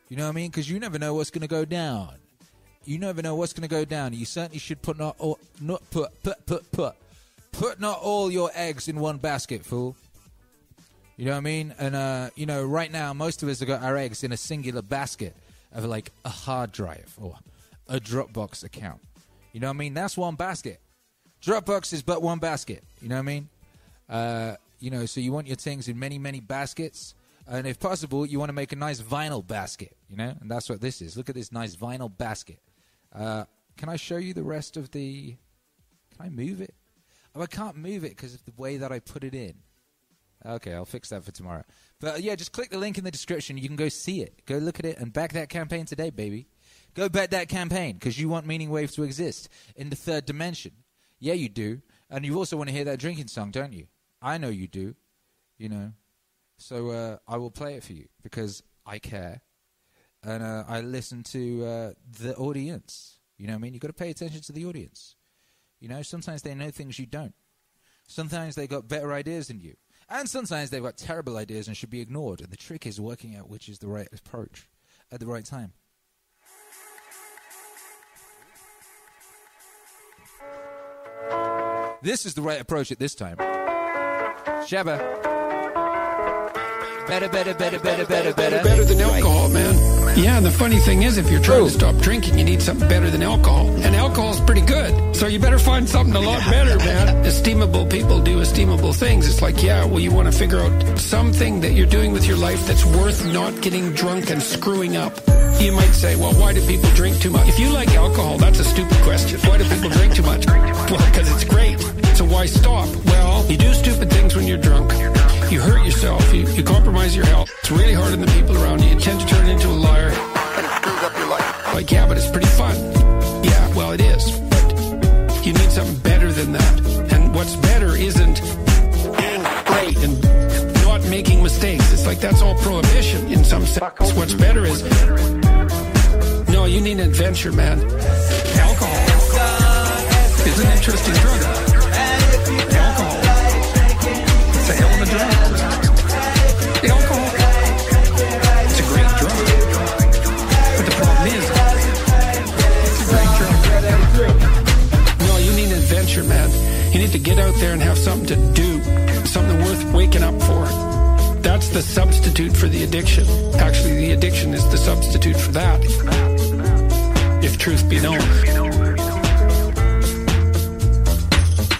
You know what I mean? Because you never know what's going to go down. You never know what's going to go down. You certainly should put not all your eggs in one basket, fool. You know what I mean? And, you know, right now, most of us have got our eggs in a singular basket of, like, a hard drive or a Dropbox account. You know what I mean? That's one basket. Dropbox is but one basket. You know what I mean? You know, so you want your things in many, many baskets. And if possible, you want to make a nice vinyl basket, you know? And that's what this is. Look at this nice vinyl basket. Can I show you the rest of the... Can I move it? Oh, I can't move it because of the way that I put it in. Okay, I'll fix that for tomorrow. But, yeah, just click the link in the description. You can go see it. Go look at it and back that campaign today, baby. Go back that campaign because you want Meaning Wave to exist in the third dimension. Yeah, you do. And you also want to hear that drinking song, don't you? I know you do, you know. So I will play it for you because I care. And I listen to the audience. You know what I mean? You've got to pay attention to the audience. You know, sometimes they know things you don't. Sometimes they got better ideas than you. And sometimes they've got terrible ideas and should be ignored. And the trick is working out which is the right approach at the right time. This is the right approach at this time. Shabba. Better, better, better, better, better, better. Better than alcohol, man. Yeah, and the funny thing is, if you're trying to stop drinking, you need something better than alcohol. And alcohol's pretty good. So you better find something a lot better, man. Esteemable people do esteemable things. It's like, yeah, well, you want to figure out something that you're doing with your life that's worth not getting drunk and screwing up. You might say, well, why do people drink too much? If you like alcohol, that's a stupid question. Why do people drink too much? Well, because it's great. So why stop? Well, you do stupid things when you're drunk. You hurt yourself. You compromise your health. It's really hard on the people around you. You tend to turn into a liar. And it screws up your life. Like, yeah, but it's pretty fun. Yeah, well, it is. But you need something better than that. And what's better isn't great and not making mistakes. It's like that's all prohibition in some sense. What's better is... No, you need an adventure, man. Alcohol is an interesting drug. Alcohol. It's a hell of a drug. Alcohol. It's a great drug. But the problem is, it's a great drug. No, you need an adventure, man. You need to get out there and have something to do. Something worth waking up for. That's the substitute for the addiction. Actually, the addiction is the substitute for that, if truth be known.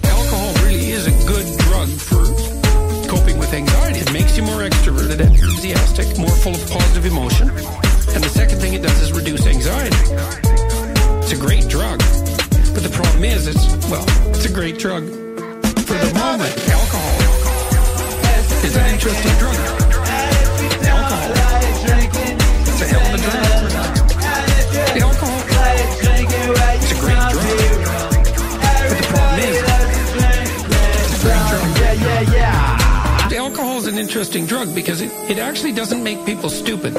Alcohol really is a good drug for coping with anxiety. It makes you more extroverted, enthusiastic, more full of positive emotion. And the second thing it does is reduce anxiety. It's a great drug. But the problem is, it's a great drug for the moment. Alcohol. It's an interesting drug. Alcohol. It's a hell of a drug. Alcohol. It's a great drug. But the problem is, it's a great drug. Alcohol is an interesting drug because it actually doesn't make people stupid.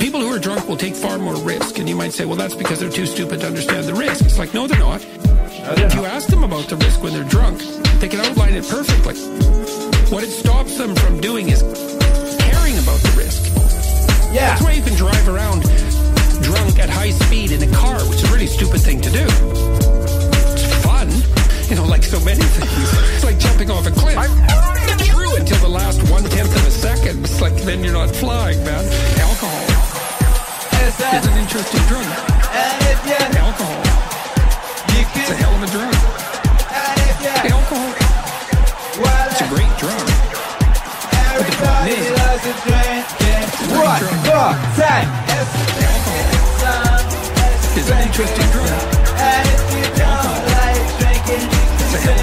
People who are drunk will take far more risk. And you might say, well, that's because they're too stupid to understand the risk. It's like, no, they're not. If you ask them about the risk when they're drunk, they can outline it perfectly. What it stops them from doing is caring about the risk. Yeah. That's why you can drive around drunk at high speed in a car, which is a really stupid thing to do. It's fun. You know, like so many things. It's like jumping off a cliff. It's true until the last 1/10 of a second. It's like then you're not flying, man. Alcohol is an interesting drug. Alcohol. It's a hell of a drug. Alcohol. It's a great drug. But the problem is, it's What the heck? It's an interesting drum. It's a hell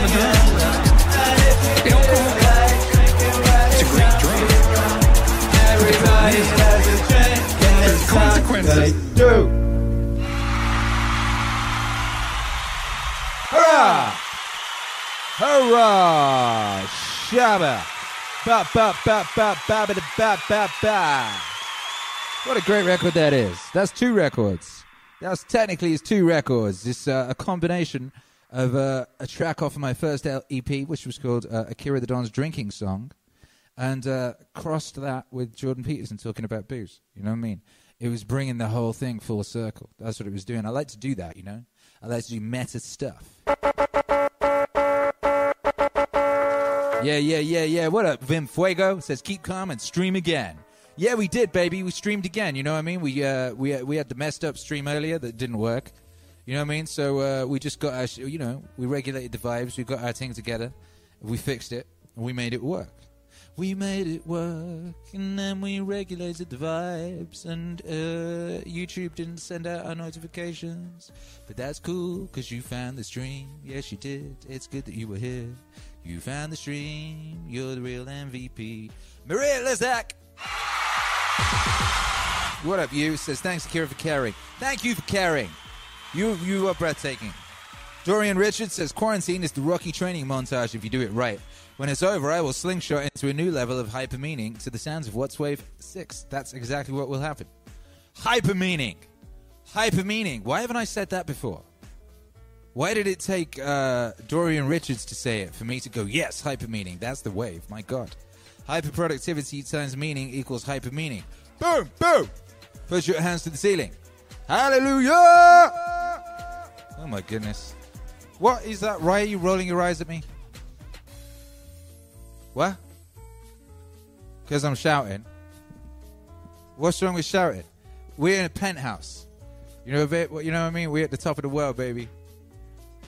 of a drum. Do. Hurrah! Hurrah! Shabba! Ba ba ba ba ba ba ba ba ba. What a great record that is. That's two records. That's technically it's two records. It's a combination of a track off of my first EP, which was called Akira the Don's Drinking Song, and crossed that with Jordan Peterson talking about booze. You know what I mean? It was bringing the whole thing full circle. That's what it was doing. I like to do that, you know? I like to do meta stuff. Yeah. What up, Vim Fuego? Says, keep calm and stream again. Yeah, we did, baby. We streamed again, you know what I mean? We had the messed up stream earlier that didn't work. You know what I mean? So we just got our, you know, we regulated the vibes. We got our thing together. We fixed it. We made it work. We made it work, and then we regulated the vibes, and YouTube didn't send out our notifications. But that's cool, because you found the stream. Yes, you did. It's good that you were here. You found the stream. You're the real MVP. Maria Lizak! What up, you? Says, thanks, Akira, for caring. Thank you for caring. You are breathtaking. Dorian Richards says, quarantine is the Rocky training montage if you do it right. When it's over, I will slingshot into a new level of hyper meaning to the sounds of Wattswave 6. That's exactly what will happen. Hyper meaning. Hyper meaning. Why haven't I said that before? Why did it take Dorian Richards to say it for me to go, yes, hyper meaning. That's the wave. My God. Hyper productivity times meaning equals hyper meaning. Boom, boom. Push your hands to the ceiling. Hallelujah. Oh, my goodness. What is that? Why are you rolling your eyes at me? What? Because I'm shouting. What's wrong with shouting? We're in a penthouse. You know, you know what I mean? We're at the top of the world, baby.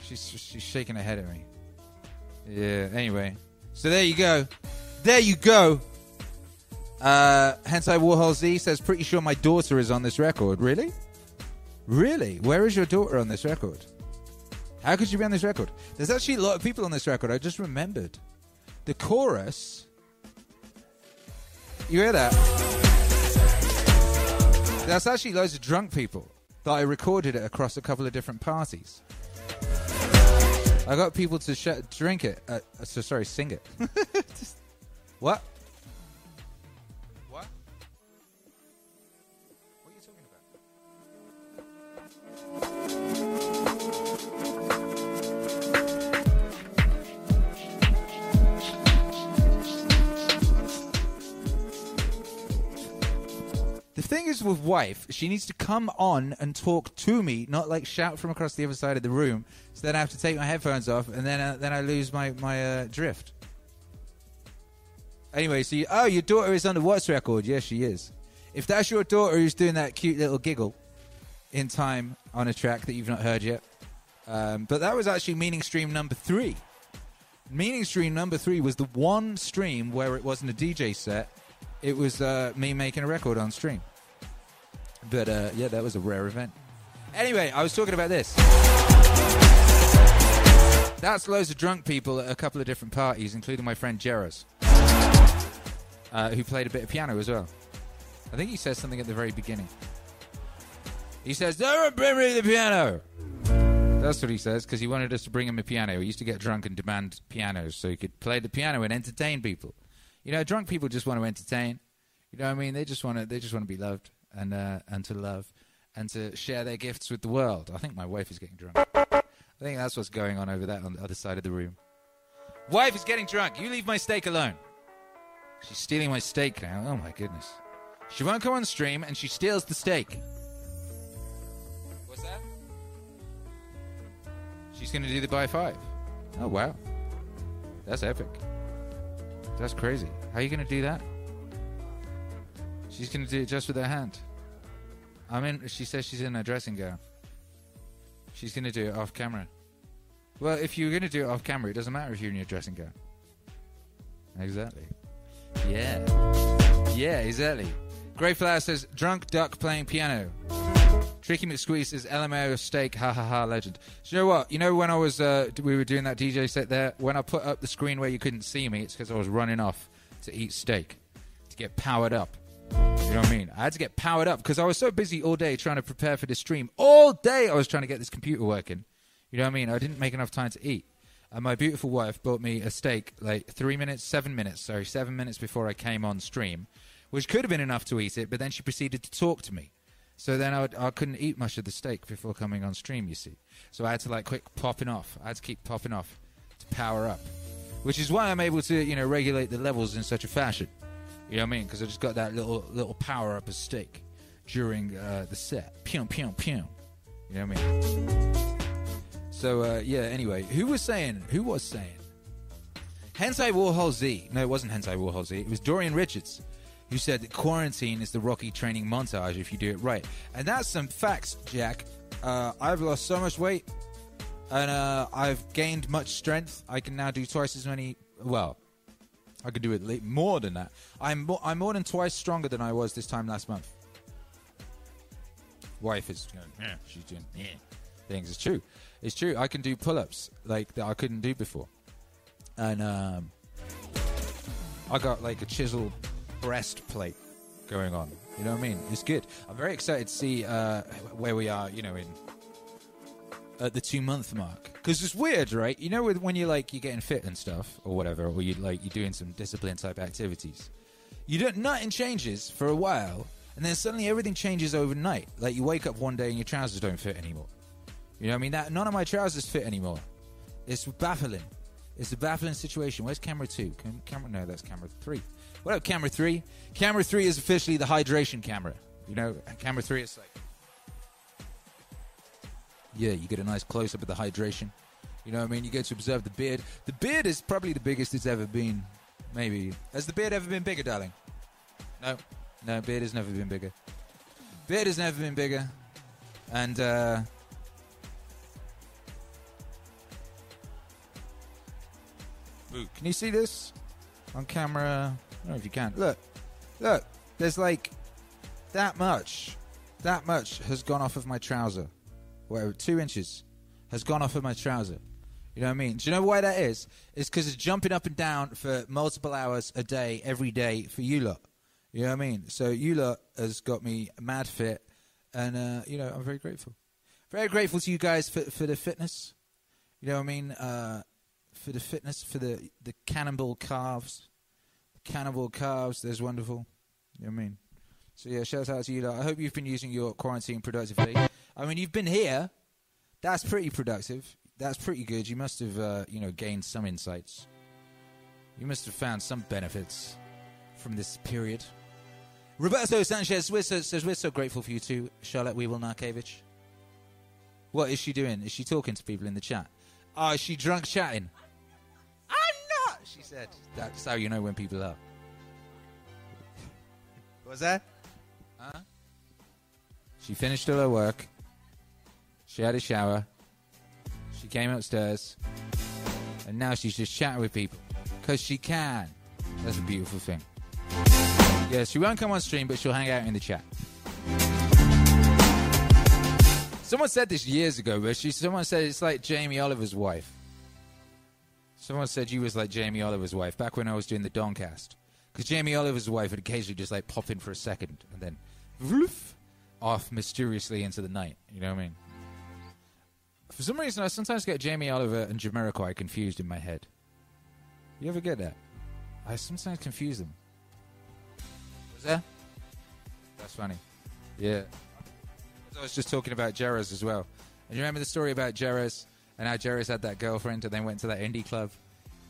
She's shaking her head at me. Yeah, anyway. So there you go. There you go. Hentai Warhol Z says, pretty sure my daughter is on this record. Really? Really? Where is your daughter on this record? How could she be on this record? There's actually a lot of people on this record. I just remembered. The chorus, you hear that? That's actually loads of drunk people that I recorded it across a couple of different parties. I got people to drink it, sing it. What? What? What are you talking about? The thing is with wife, she needs to come on and talk to me, not like shout from across the other side of the room. So then I have to take my headphones off, and then I lose my drift. Anyway, so your daughter is on the Watts record. Yes, she is. If that's your daughter who's doing that cute little giggle in time on a track that you've not heard yet. But that was actually Meaning Stream number 3. Meaning Stream number 3 was the one stream where it wasn't a DJ set. It was me making a record on stream. But, yeah, that was a rare event. Anyway, I was talking about this. That's loads of drunk people at a couple of different parties, including my friend Jeros, who played a bit of piano as well. I think he says something at the very beginning. He says, don't bring me the piano! That's what he says, because he wanted us to bring him a piano. He used to get drunk and demand pianos so he could play the piano and entertain people. You know, drunk people just want to entertain. You know what I mean? They just want to be loved and to love and to share their gifts with the world. I think my wife is getting drunk. I think that's what's going on over there on the other side of the room. Wife is getting drunk. You leave my steak alone. She's stealing my steak now. Oh, my goodness. She won't come on stream, and she steals the steak. What's that? She's going to do the by 5. Oh, wow. That's epic. That's crazy. How are you going to do that? She's going to do it just with her hand. She says she's in her dressing gown. She's going to do it off camera. Well, if you're going to do it off camera, it doesn't matter if you're in your dressing gown. Exactly. Yeah. Yeah, exactly. Greyflower says, drunk duck playing piano. Tricky McSqueeze is LMAO steak, ha ha ha, legend. Do you know what? You know when I was, we were doing that DJ set there, when I put up the screen where you couldn't see me, it's because I was running off to eat steak, to get powered up. You know what I mean? I had to get powered up because I was so busy all day trying to prepare for this stream. All day I was trying to get this computer working. You know what I mean? I didn't make enough time to eat. And my beautiful wife bought me a steak like 7 minutes before I came on stream, which could have been enough to eat it, but then she proceeded to talk to me. So then I couldn't eat much of the steak before coming on stream, you see. So I had to like quick popping off. I had to keep popping off to power up, which is why I'm able to, you know, regulate the levels in such a fashion. You know what I mean? Because I just got that little power up of steak during the set. Pew, pew, pew. You know what I mean? So, yeah, anyway, who was saying? Hensai Warhol Z. No, it wasn't Hensai Warhol Z. It was Dorian Richards who said that quarantine is the Rocky training montage if you do it right. And that's some facts, Jack. I've lost so much weight, and I've gained much strength. I can now do twice as many, well, I could do it more than that. I'm more than twice stronger than I was this time last month. Wife is going, yeah, she's doing, yeah, things. It's true. It's true. I can do pull-ups like that I couldn't do before, and I got like a chiseled breastplate going on. You know what I mean? It's good. I'm very excited to see where we are. You know, in at the 2-month mark, because it's weird, right? You know, with when you're like you're getting fit and stuff or whatever, or you like you're doing some discipline type activities, you don't nothing changes for a while, and then suddenly everything changes overnight. Like you wake up one day and your trousers don't fit anymore. You know what I mean? That none of my trousers fit anymore. It's baffling. It's a baffling situation. Where's camera 2? Camera? No, that's camera 3. What up, camera 3? Camera 3 is officially the hydration camera. You know, camera 3 is like... Yeah, you get a nice close-up of the hydration. You know what I mean? You get to observe the beard. The beard is probably the biggest it's ever been. Maybe. Has the beard ever been bigger, darling? No. No, beard has never been bigger. Beard has never been bigger. And, Can you see this on camera? I don't know if you can. Look, there's like that much has gone off of my trouser. Whatever, 2 inches has gone off of my trouser. You know what I mean? Do you know why that is? It's because it's jumping up and down for multiple hours a day, every day for you lot. You know what I mean? So you lot has got me mad fit, and you know, I'm very grateful. Very grateful to you guys for the fitness. You know what I mean? For the fitness, for the cannibal calves. Cannibal calves, there's wonderful. You know what I mean? So yeah, shout out to you lot. I hope you've been using your quarantine productively. I mean, you've been here. That's pretty productive. That's pretty good. You must have, you know, gained some insights. You must have found some benefits from this period. Roberto Sanchez says, we're so grateful for you too, Charlotte Weevil-Narkevich. What is she doing? Is she talking to people in the chat? Oh, is she drunk chatting? She said, that's how you know when people are. What was that? Huh? She finished all her work. She had a shower. She came upstairs. And now she's just chatting with people. Because she can. That's a beautiful thing. Yeah, she won't come on stream, but she'll hang out in the chat. Someone said this years ago, but someone said it's like Jamie Oliver's wife. Someone said you was like Jamie Oliver's wife back when I was doing the Doncast. Because Jamie Oliver's wife would occasionally just like pop in for a second and then woof, off mysteriously into the night. You know what I mean? For some reason, I sometimes get Jamie Oliver and Jamiroquai confused in my head. You ever get that? I sometimes confuse them. Was that? That's funny. Yeah. I was just talking about Jarvis as well. And you remember the story about Jarvis? And now Jerris had that girlfriend and then went to that indie club.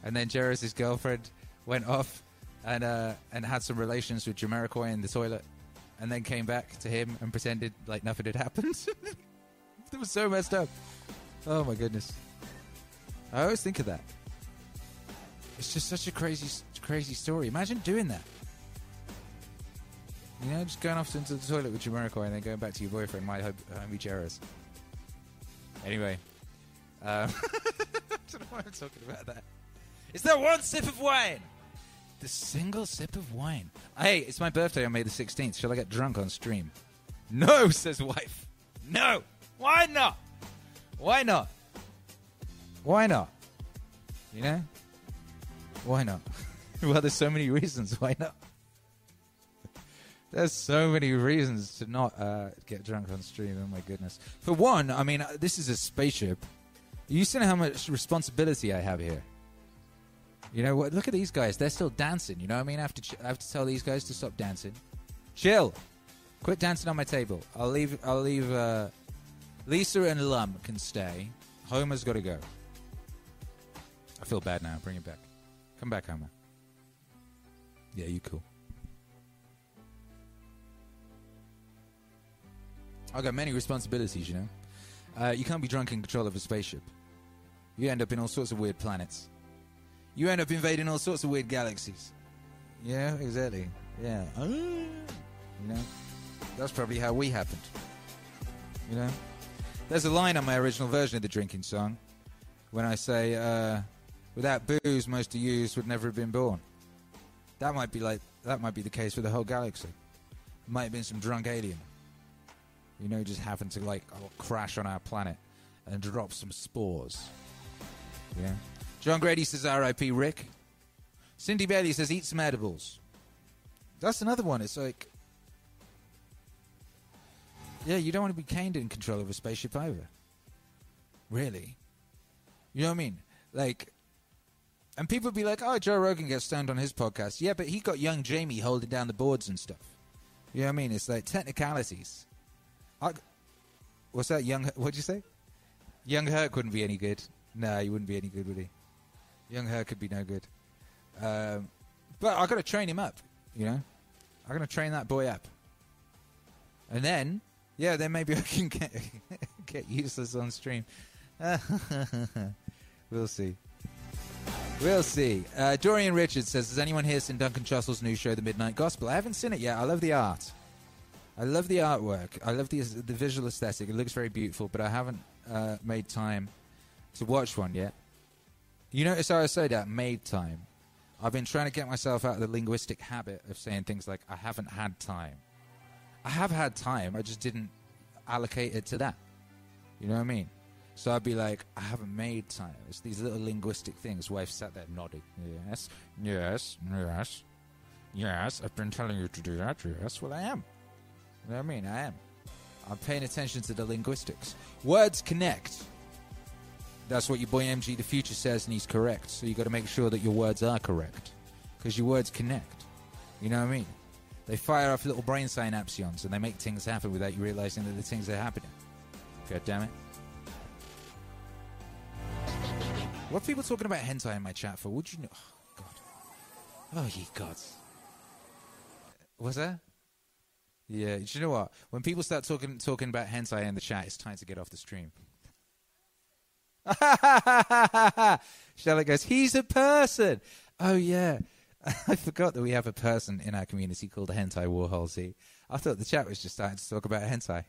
And then Jerris' girlfriend went off and had some relations with Jamiroquai in the toilet. And then came back to him and pretended like nothing had happened. It was so messed up. Oh, my goodness. I always think of that. It's just such a crazy story. Imagine doing that. You know, just going off into the toilet with Jamiroquai and then going back to your boyfriend, my homie Jerris. Anyway... I don't know why I'm talking about that. It's that one sip of wine The single sip of wine. Hey, it's my birthday on May the 16th. Shall I get drunk on stream? No, says wife. No. Why not? Why not? Why not? You know? Why not? Well, there's so many reasons. Why not? There's so many reasons to not get drunk on stream. Oh, my goodness. For one, I mean, this is a spaceship. You see how much responsibility I have here. You know what? Look at these guys. They're still dancing. You know what I mean? I have to tell these guys to stop dancing. Chill. Quit dancing on my table. I'll leave. Lisa and Lum can stay. Homer's got to go. I feel bad now. Bring it back. Come back, Homer. Yeah, you cool. I've got many responsibilities, you know. You can't be drunk in control of a spaceship. You end up in all sorts of weird planets. You end up invading all sorts of weird galaxies. Yeah, exactly. Yeah. You know, that's probably how we happened. You know? There's a line on my original version of the drinking song when I say, without booze, most of yous would never have been born. That might be the case for the whole galaxy. It might have been some drunk alien. You know, just happened to, like, crash on our planet and drop some spores. Yeah. John Grady says, R.I.P. Rick. Cindy Bailey says, eat some edibles. That's another one. It's like... yeah, you don't want to be caned in control of a spaceship either. Really. You know what I mean? Like... and people be like, oh, Joe Rogan gets stoned on his podcast. Yeah, but he got young Jamie holding down the boards and stuff. You know what I mean? It's like technicalities. What's that? Young? What'd you say? Young Herc wouldn't be any good. No, he wouldn't be any good, would he? Young Herc could be no good. But I got to train him up, you know? I'm going to train that boy up. And then, yeah, then maybe I can get useless on stream. We'll see. We'll see. Dorian Richards says, has anyone here seen Duncan Trussell's new show, The Midnight Gospel? I haven't seen it yet. I love the art. I love the artwork. I love the visual aesthetic. It looks very beautiful, but I haven't made time to watch one yet. You notice how I say that? Made time. I've been trying to get myself out of the linguistic habit of saying things like, I haven't had time. I have had time. I just didn't allocate it to that. You know what I mean? So I'd be like, I haven't made time. It's these little linguistic things. Wife sat there nodding. Yes, yes, yes, yes. I've been telling you to do that. Yes, well, I am. You know what I mean? I am. I'm paying attention to the linguistics. Words connect. That's what your boy MG the Future says, and he's correct. So you got to make sure that your words are correct, because your words connect. You know what I mean? They fire off little brain synapsions, and they make things happen without you realizing that the things are happening. God damn it! What are people talking about hentai in my chat for? Would you know? Oh, God. Oh, ye gods. What's that? Yeah, do you know what? When people start talking about hentai in the chat, it's time to get off the stream. Charlotte goes, he's a person. Oh, yeah. I forgot that we have a person in our community called Hentai Warhol Z. I thought the chat was just starting to talk about hentai.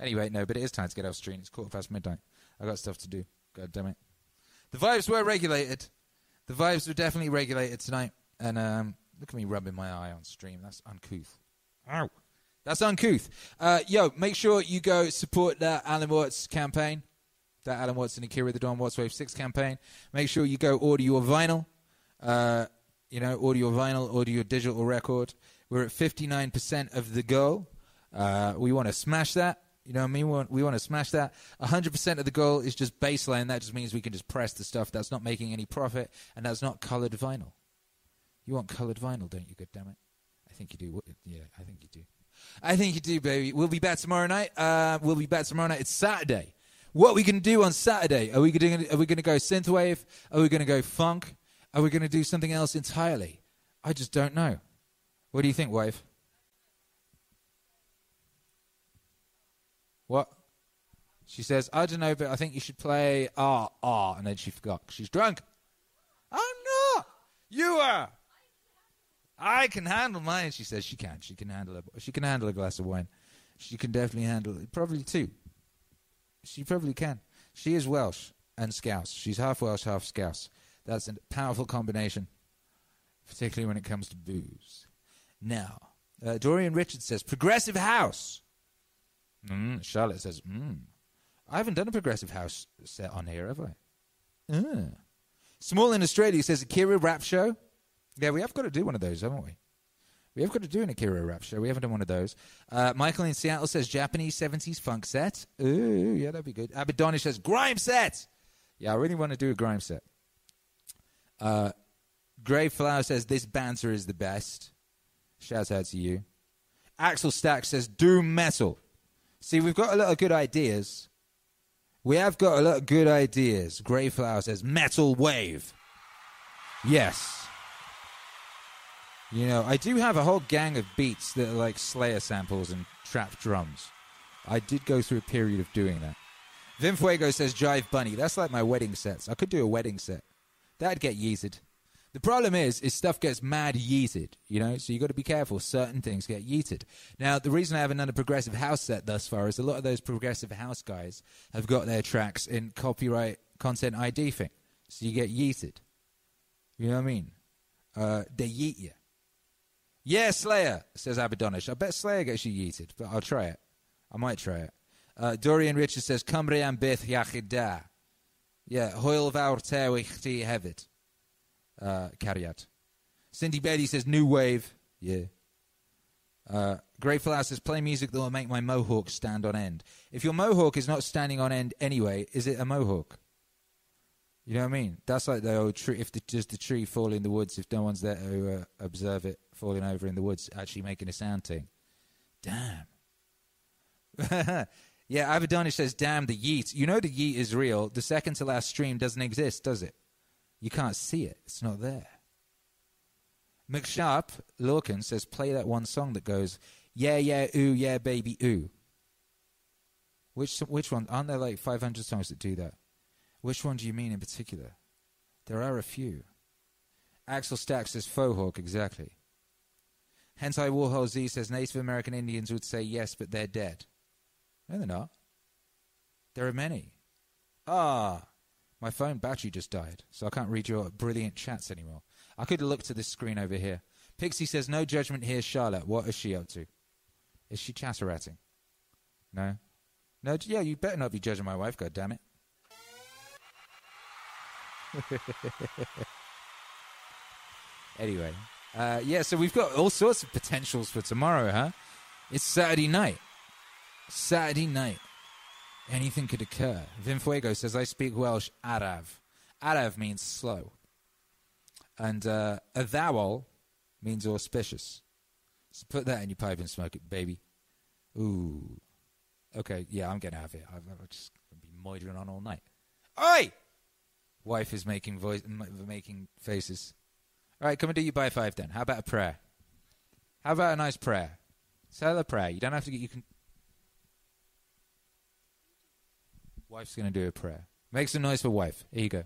Anyway, no, but it is time to get off stream. It's 12:15 midnight. I got stuff to do. God damn it. The vibes were regulated. The vibes were definitely regulated tonight. And look at me rubbing my eye on stream. That's uncouth. Ow. That's uncouth. Yo, make sure you go support that Alan Watts campaign. That Alan Watts and Akira the Don Wattswave 6 campaign. Make sure you go order your vinyl. You know, order your vinyl, order your digital record. We're at 59% of the goal. We want to smash that. You know what I mean? We want to smash that. 100% of the goal is just baseline. That just means we can just press the stuff that's not making any profit and that's not colored vinyl. You want coloured vinyl, don't you? God damn it! I think you do. Yeah, I think you do. I think you do, baby. We'll be back tomorrow night. We'll be back tomorrow night. It's Saturday. What are we gonna do on Saturday? Are we gonna go synthwave? Are we gonna go funk? Are we gonna do something else entirely? I just don't know. What do you think, wife? What? She says, I don't know, but I think you should play R, and then she forgot. She's drunk. I'm not. You are. I can handle mine, she says. She can. She can handle it. She can handle a glass of wine. She can definitely handle it. Probably two. She probably can. She is Welsh. and Scouse. She's half Welsh, half Scouse. That's a powerful combination, particularly when it comes to booze. Now, Dorian Richards says, Progressive House. Charlotte says, I haven't done a Progressive House set on here, have I? Small in Australia says, Akira Rap Show. Yeah, we have got to do one of those, haven't we? We have got to do an Akira Rap Show. We haven't done one of those. Michael in Seattle says, Japanese 70s funk set. Ooh, yeah, that'd be good. Abadonish says, Grime set. Yeah, I really want to do a grime set. Grey Flower says, this banter is the best. Shout out to you. Axel Stack says, doom metal. See, we've got a lot of good ideas. We have got a lot of good ideas. Greyflower says, metal wave. Yes. You know, I do have a whole gang of beats that are like Slayer samples and trap drums. I did go through a period of doing that. Vimfuego says, Jive Bunny. That's like my wedding sets. I could do a wedding set. That'd get yeeted. The problem is stuff gets mad yeeted, you know, so you got to be careful. Certain things get yeeted. Now, the reason I haven't done a progressive house set thus far is a lot of those progressive house guys have got their tracks in copyright content ID thing, so you get yeeted. You know what I mean? They yeet you. Yeah, Slayer, says Abadonish. I bet Slayer gets you yeeted, but I'll try it. I might try it. Dorian Richards says, Cymru am byth iachyd da. Yeah, hwyl fawr tew I chdi hefyd. Cariat. Cindy Bailey says, new wave. Yeah. Grey Flower says, play music that will make my mohawk stand on end. If your mohawk is not standing on end anyway, is it a mohawk? You know what I mean? That's like the old tree. If does the tree fall in the woods, if no one's there to observe it falling over in the woods, actually making a sound thing. Damn. Yeah, Avadonish says, damn the yeet. You know the yeet is real. The second to last stream doesn't exist, does it? You can't see it. It's not there. McSharp Lorcan says, play that one song that goes, yeah, yeah, ooh, yeah, baby, ooh. Which one? Aren't there like 500 songs that do that? Which one do you mean in particular? There are a few. Axel Stack says, Fohawk, exactly. Hentai Warhol Z says, Native American Indians would say yes, but they're dead. No, they're not. There are many. My phone battery just died, so I can't read your brilliant chats anymore. I could look to this screen over here. Pixie says, no judgment here, Charlotte. What is she up to? Is she chatteratting? No? No, yeah, you better not be judging my wife, goddammit. Anyway. Yeah, so we've got all sorts of potentials for tomorrow, huh? It's Saturday night. Saturday night. Anything could occur. Vinfuego says, I speak Welsh, Arav. Arav means slow. And Athawol means auspicious. So put that in your pipe and smoke it, baby. Ooh. Okay, yeah, I'm getting out of here. I'll just be moidering on all night. Oi! Wife is making making faces. All right, come and do your by five then. How about a prayer? How about a nice prayer? Say the prayer. You don't have to get... You can... Wife's going to do a prayer. Make some noise for wife. Here you go.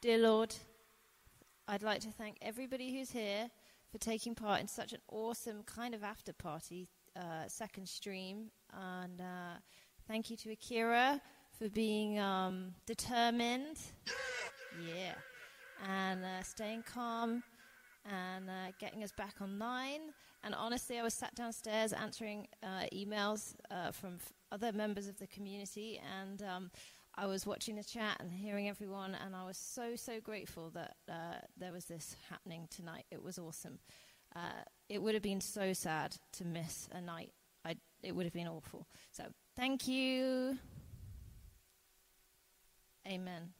Dear Lord, I'd like to thank everybody who's here for taking part in such an awesome kind of after party second stream, and thank you to Akira for being determined, yeah, and staying calm and getting us back online. And honestly, I was sat downstairs answering emails from other members of the community, and I was watching the chat and hearing everyone, and I was so grateful that there was this happening tonight. It was awesome. It would have been so sad to miss a night. It would have been awful. So, thank you. Amen.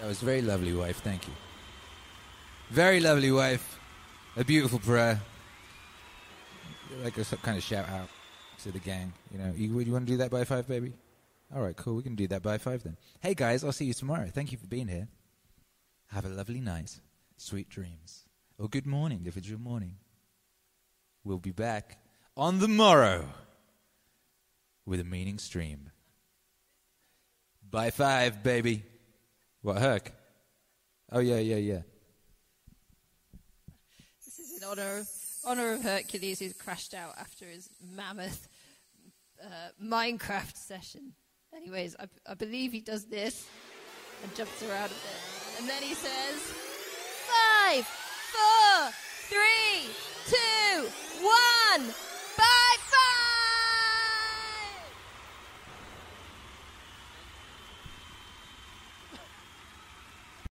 That was very lovely, wife. Thank you. Very lovely, wife. A beautiful prayer. Like a kind of shout out to the gang. You know, you want to do that by five, baby? All right, cool. We can do that by five then. Hey, guys, I'll see you tomorrow. Thank you for being here. Have a lovely night. Sweet dreams. Or good morning, if it's your morning. We'll be back on the morrow with a Meaning Stream. By five, baby. What, heck? Oh, yeah. This is in honor of Hercules, who's crashed out after his mammoth Minecraft session. Anyways, I believe he does this and jumps around a bit. And then he says, 5, 4, 3, 2, 1...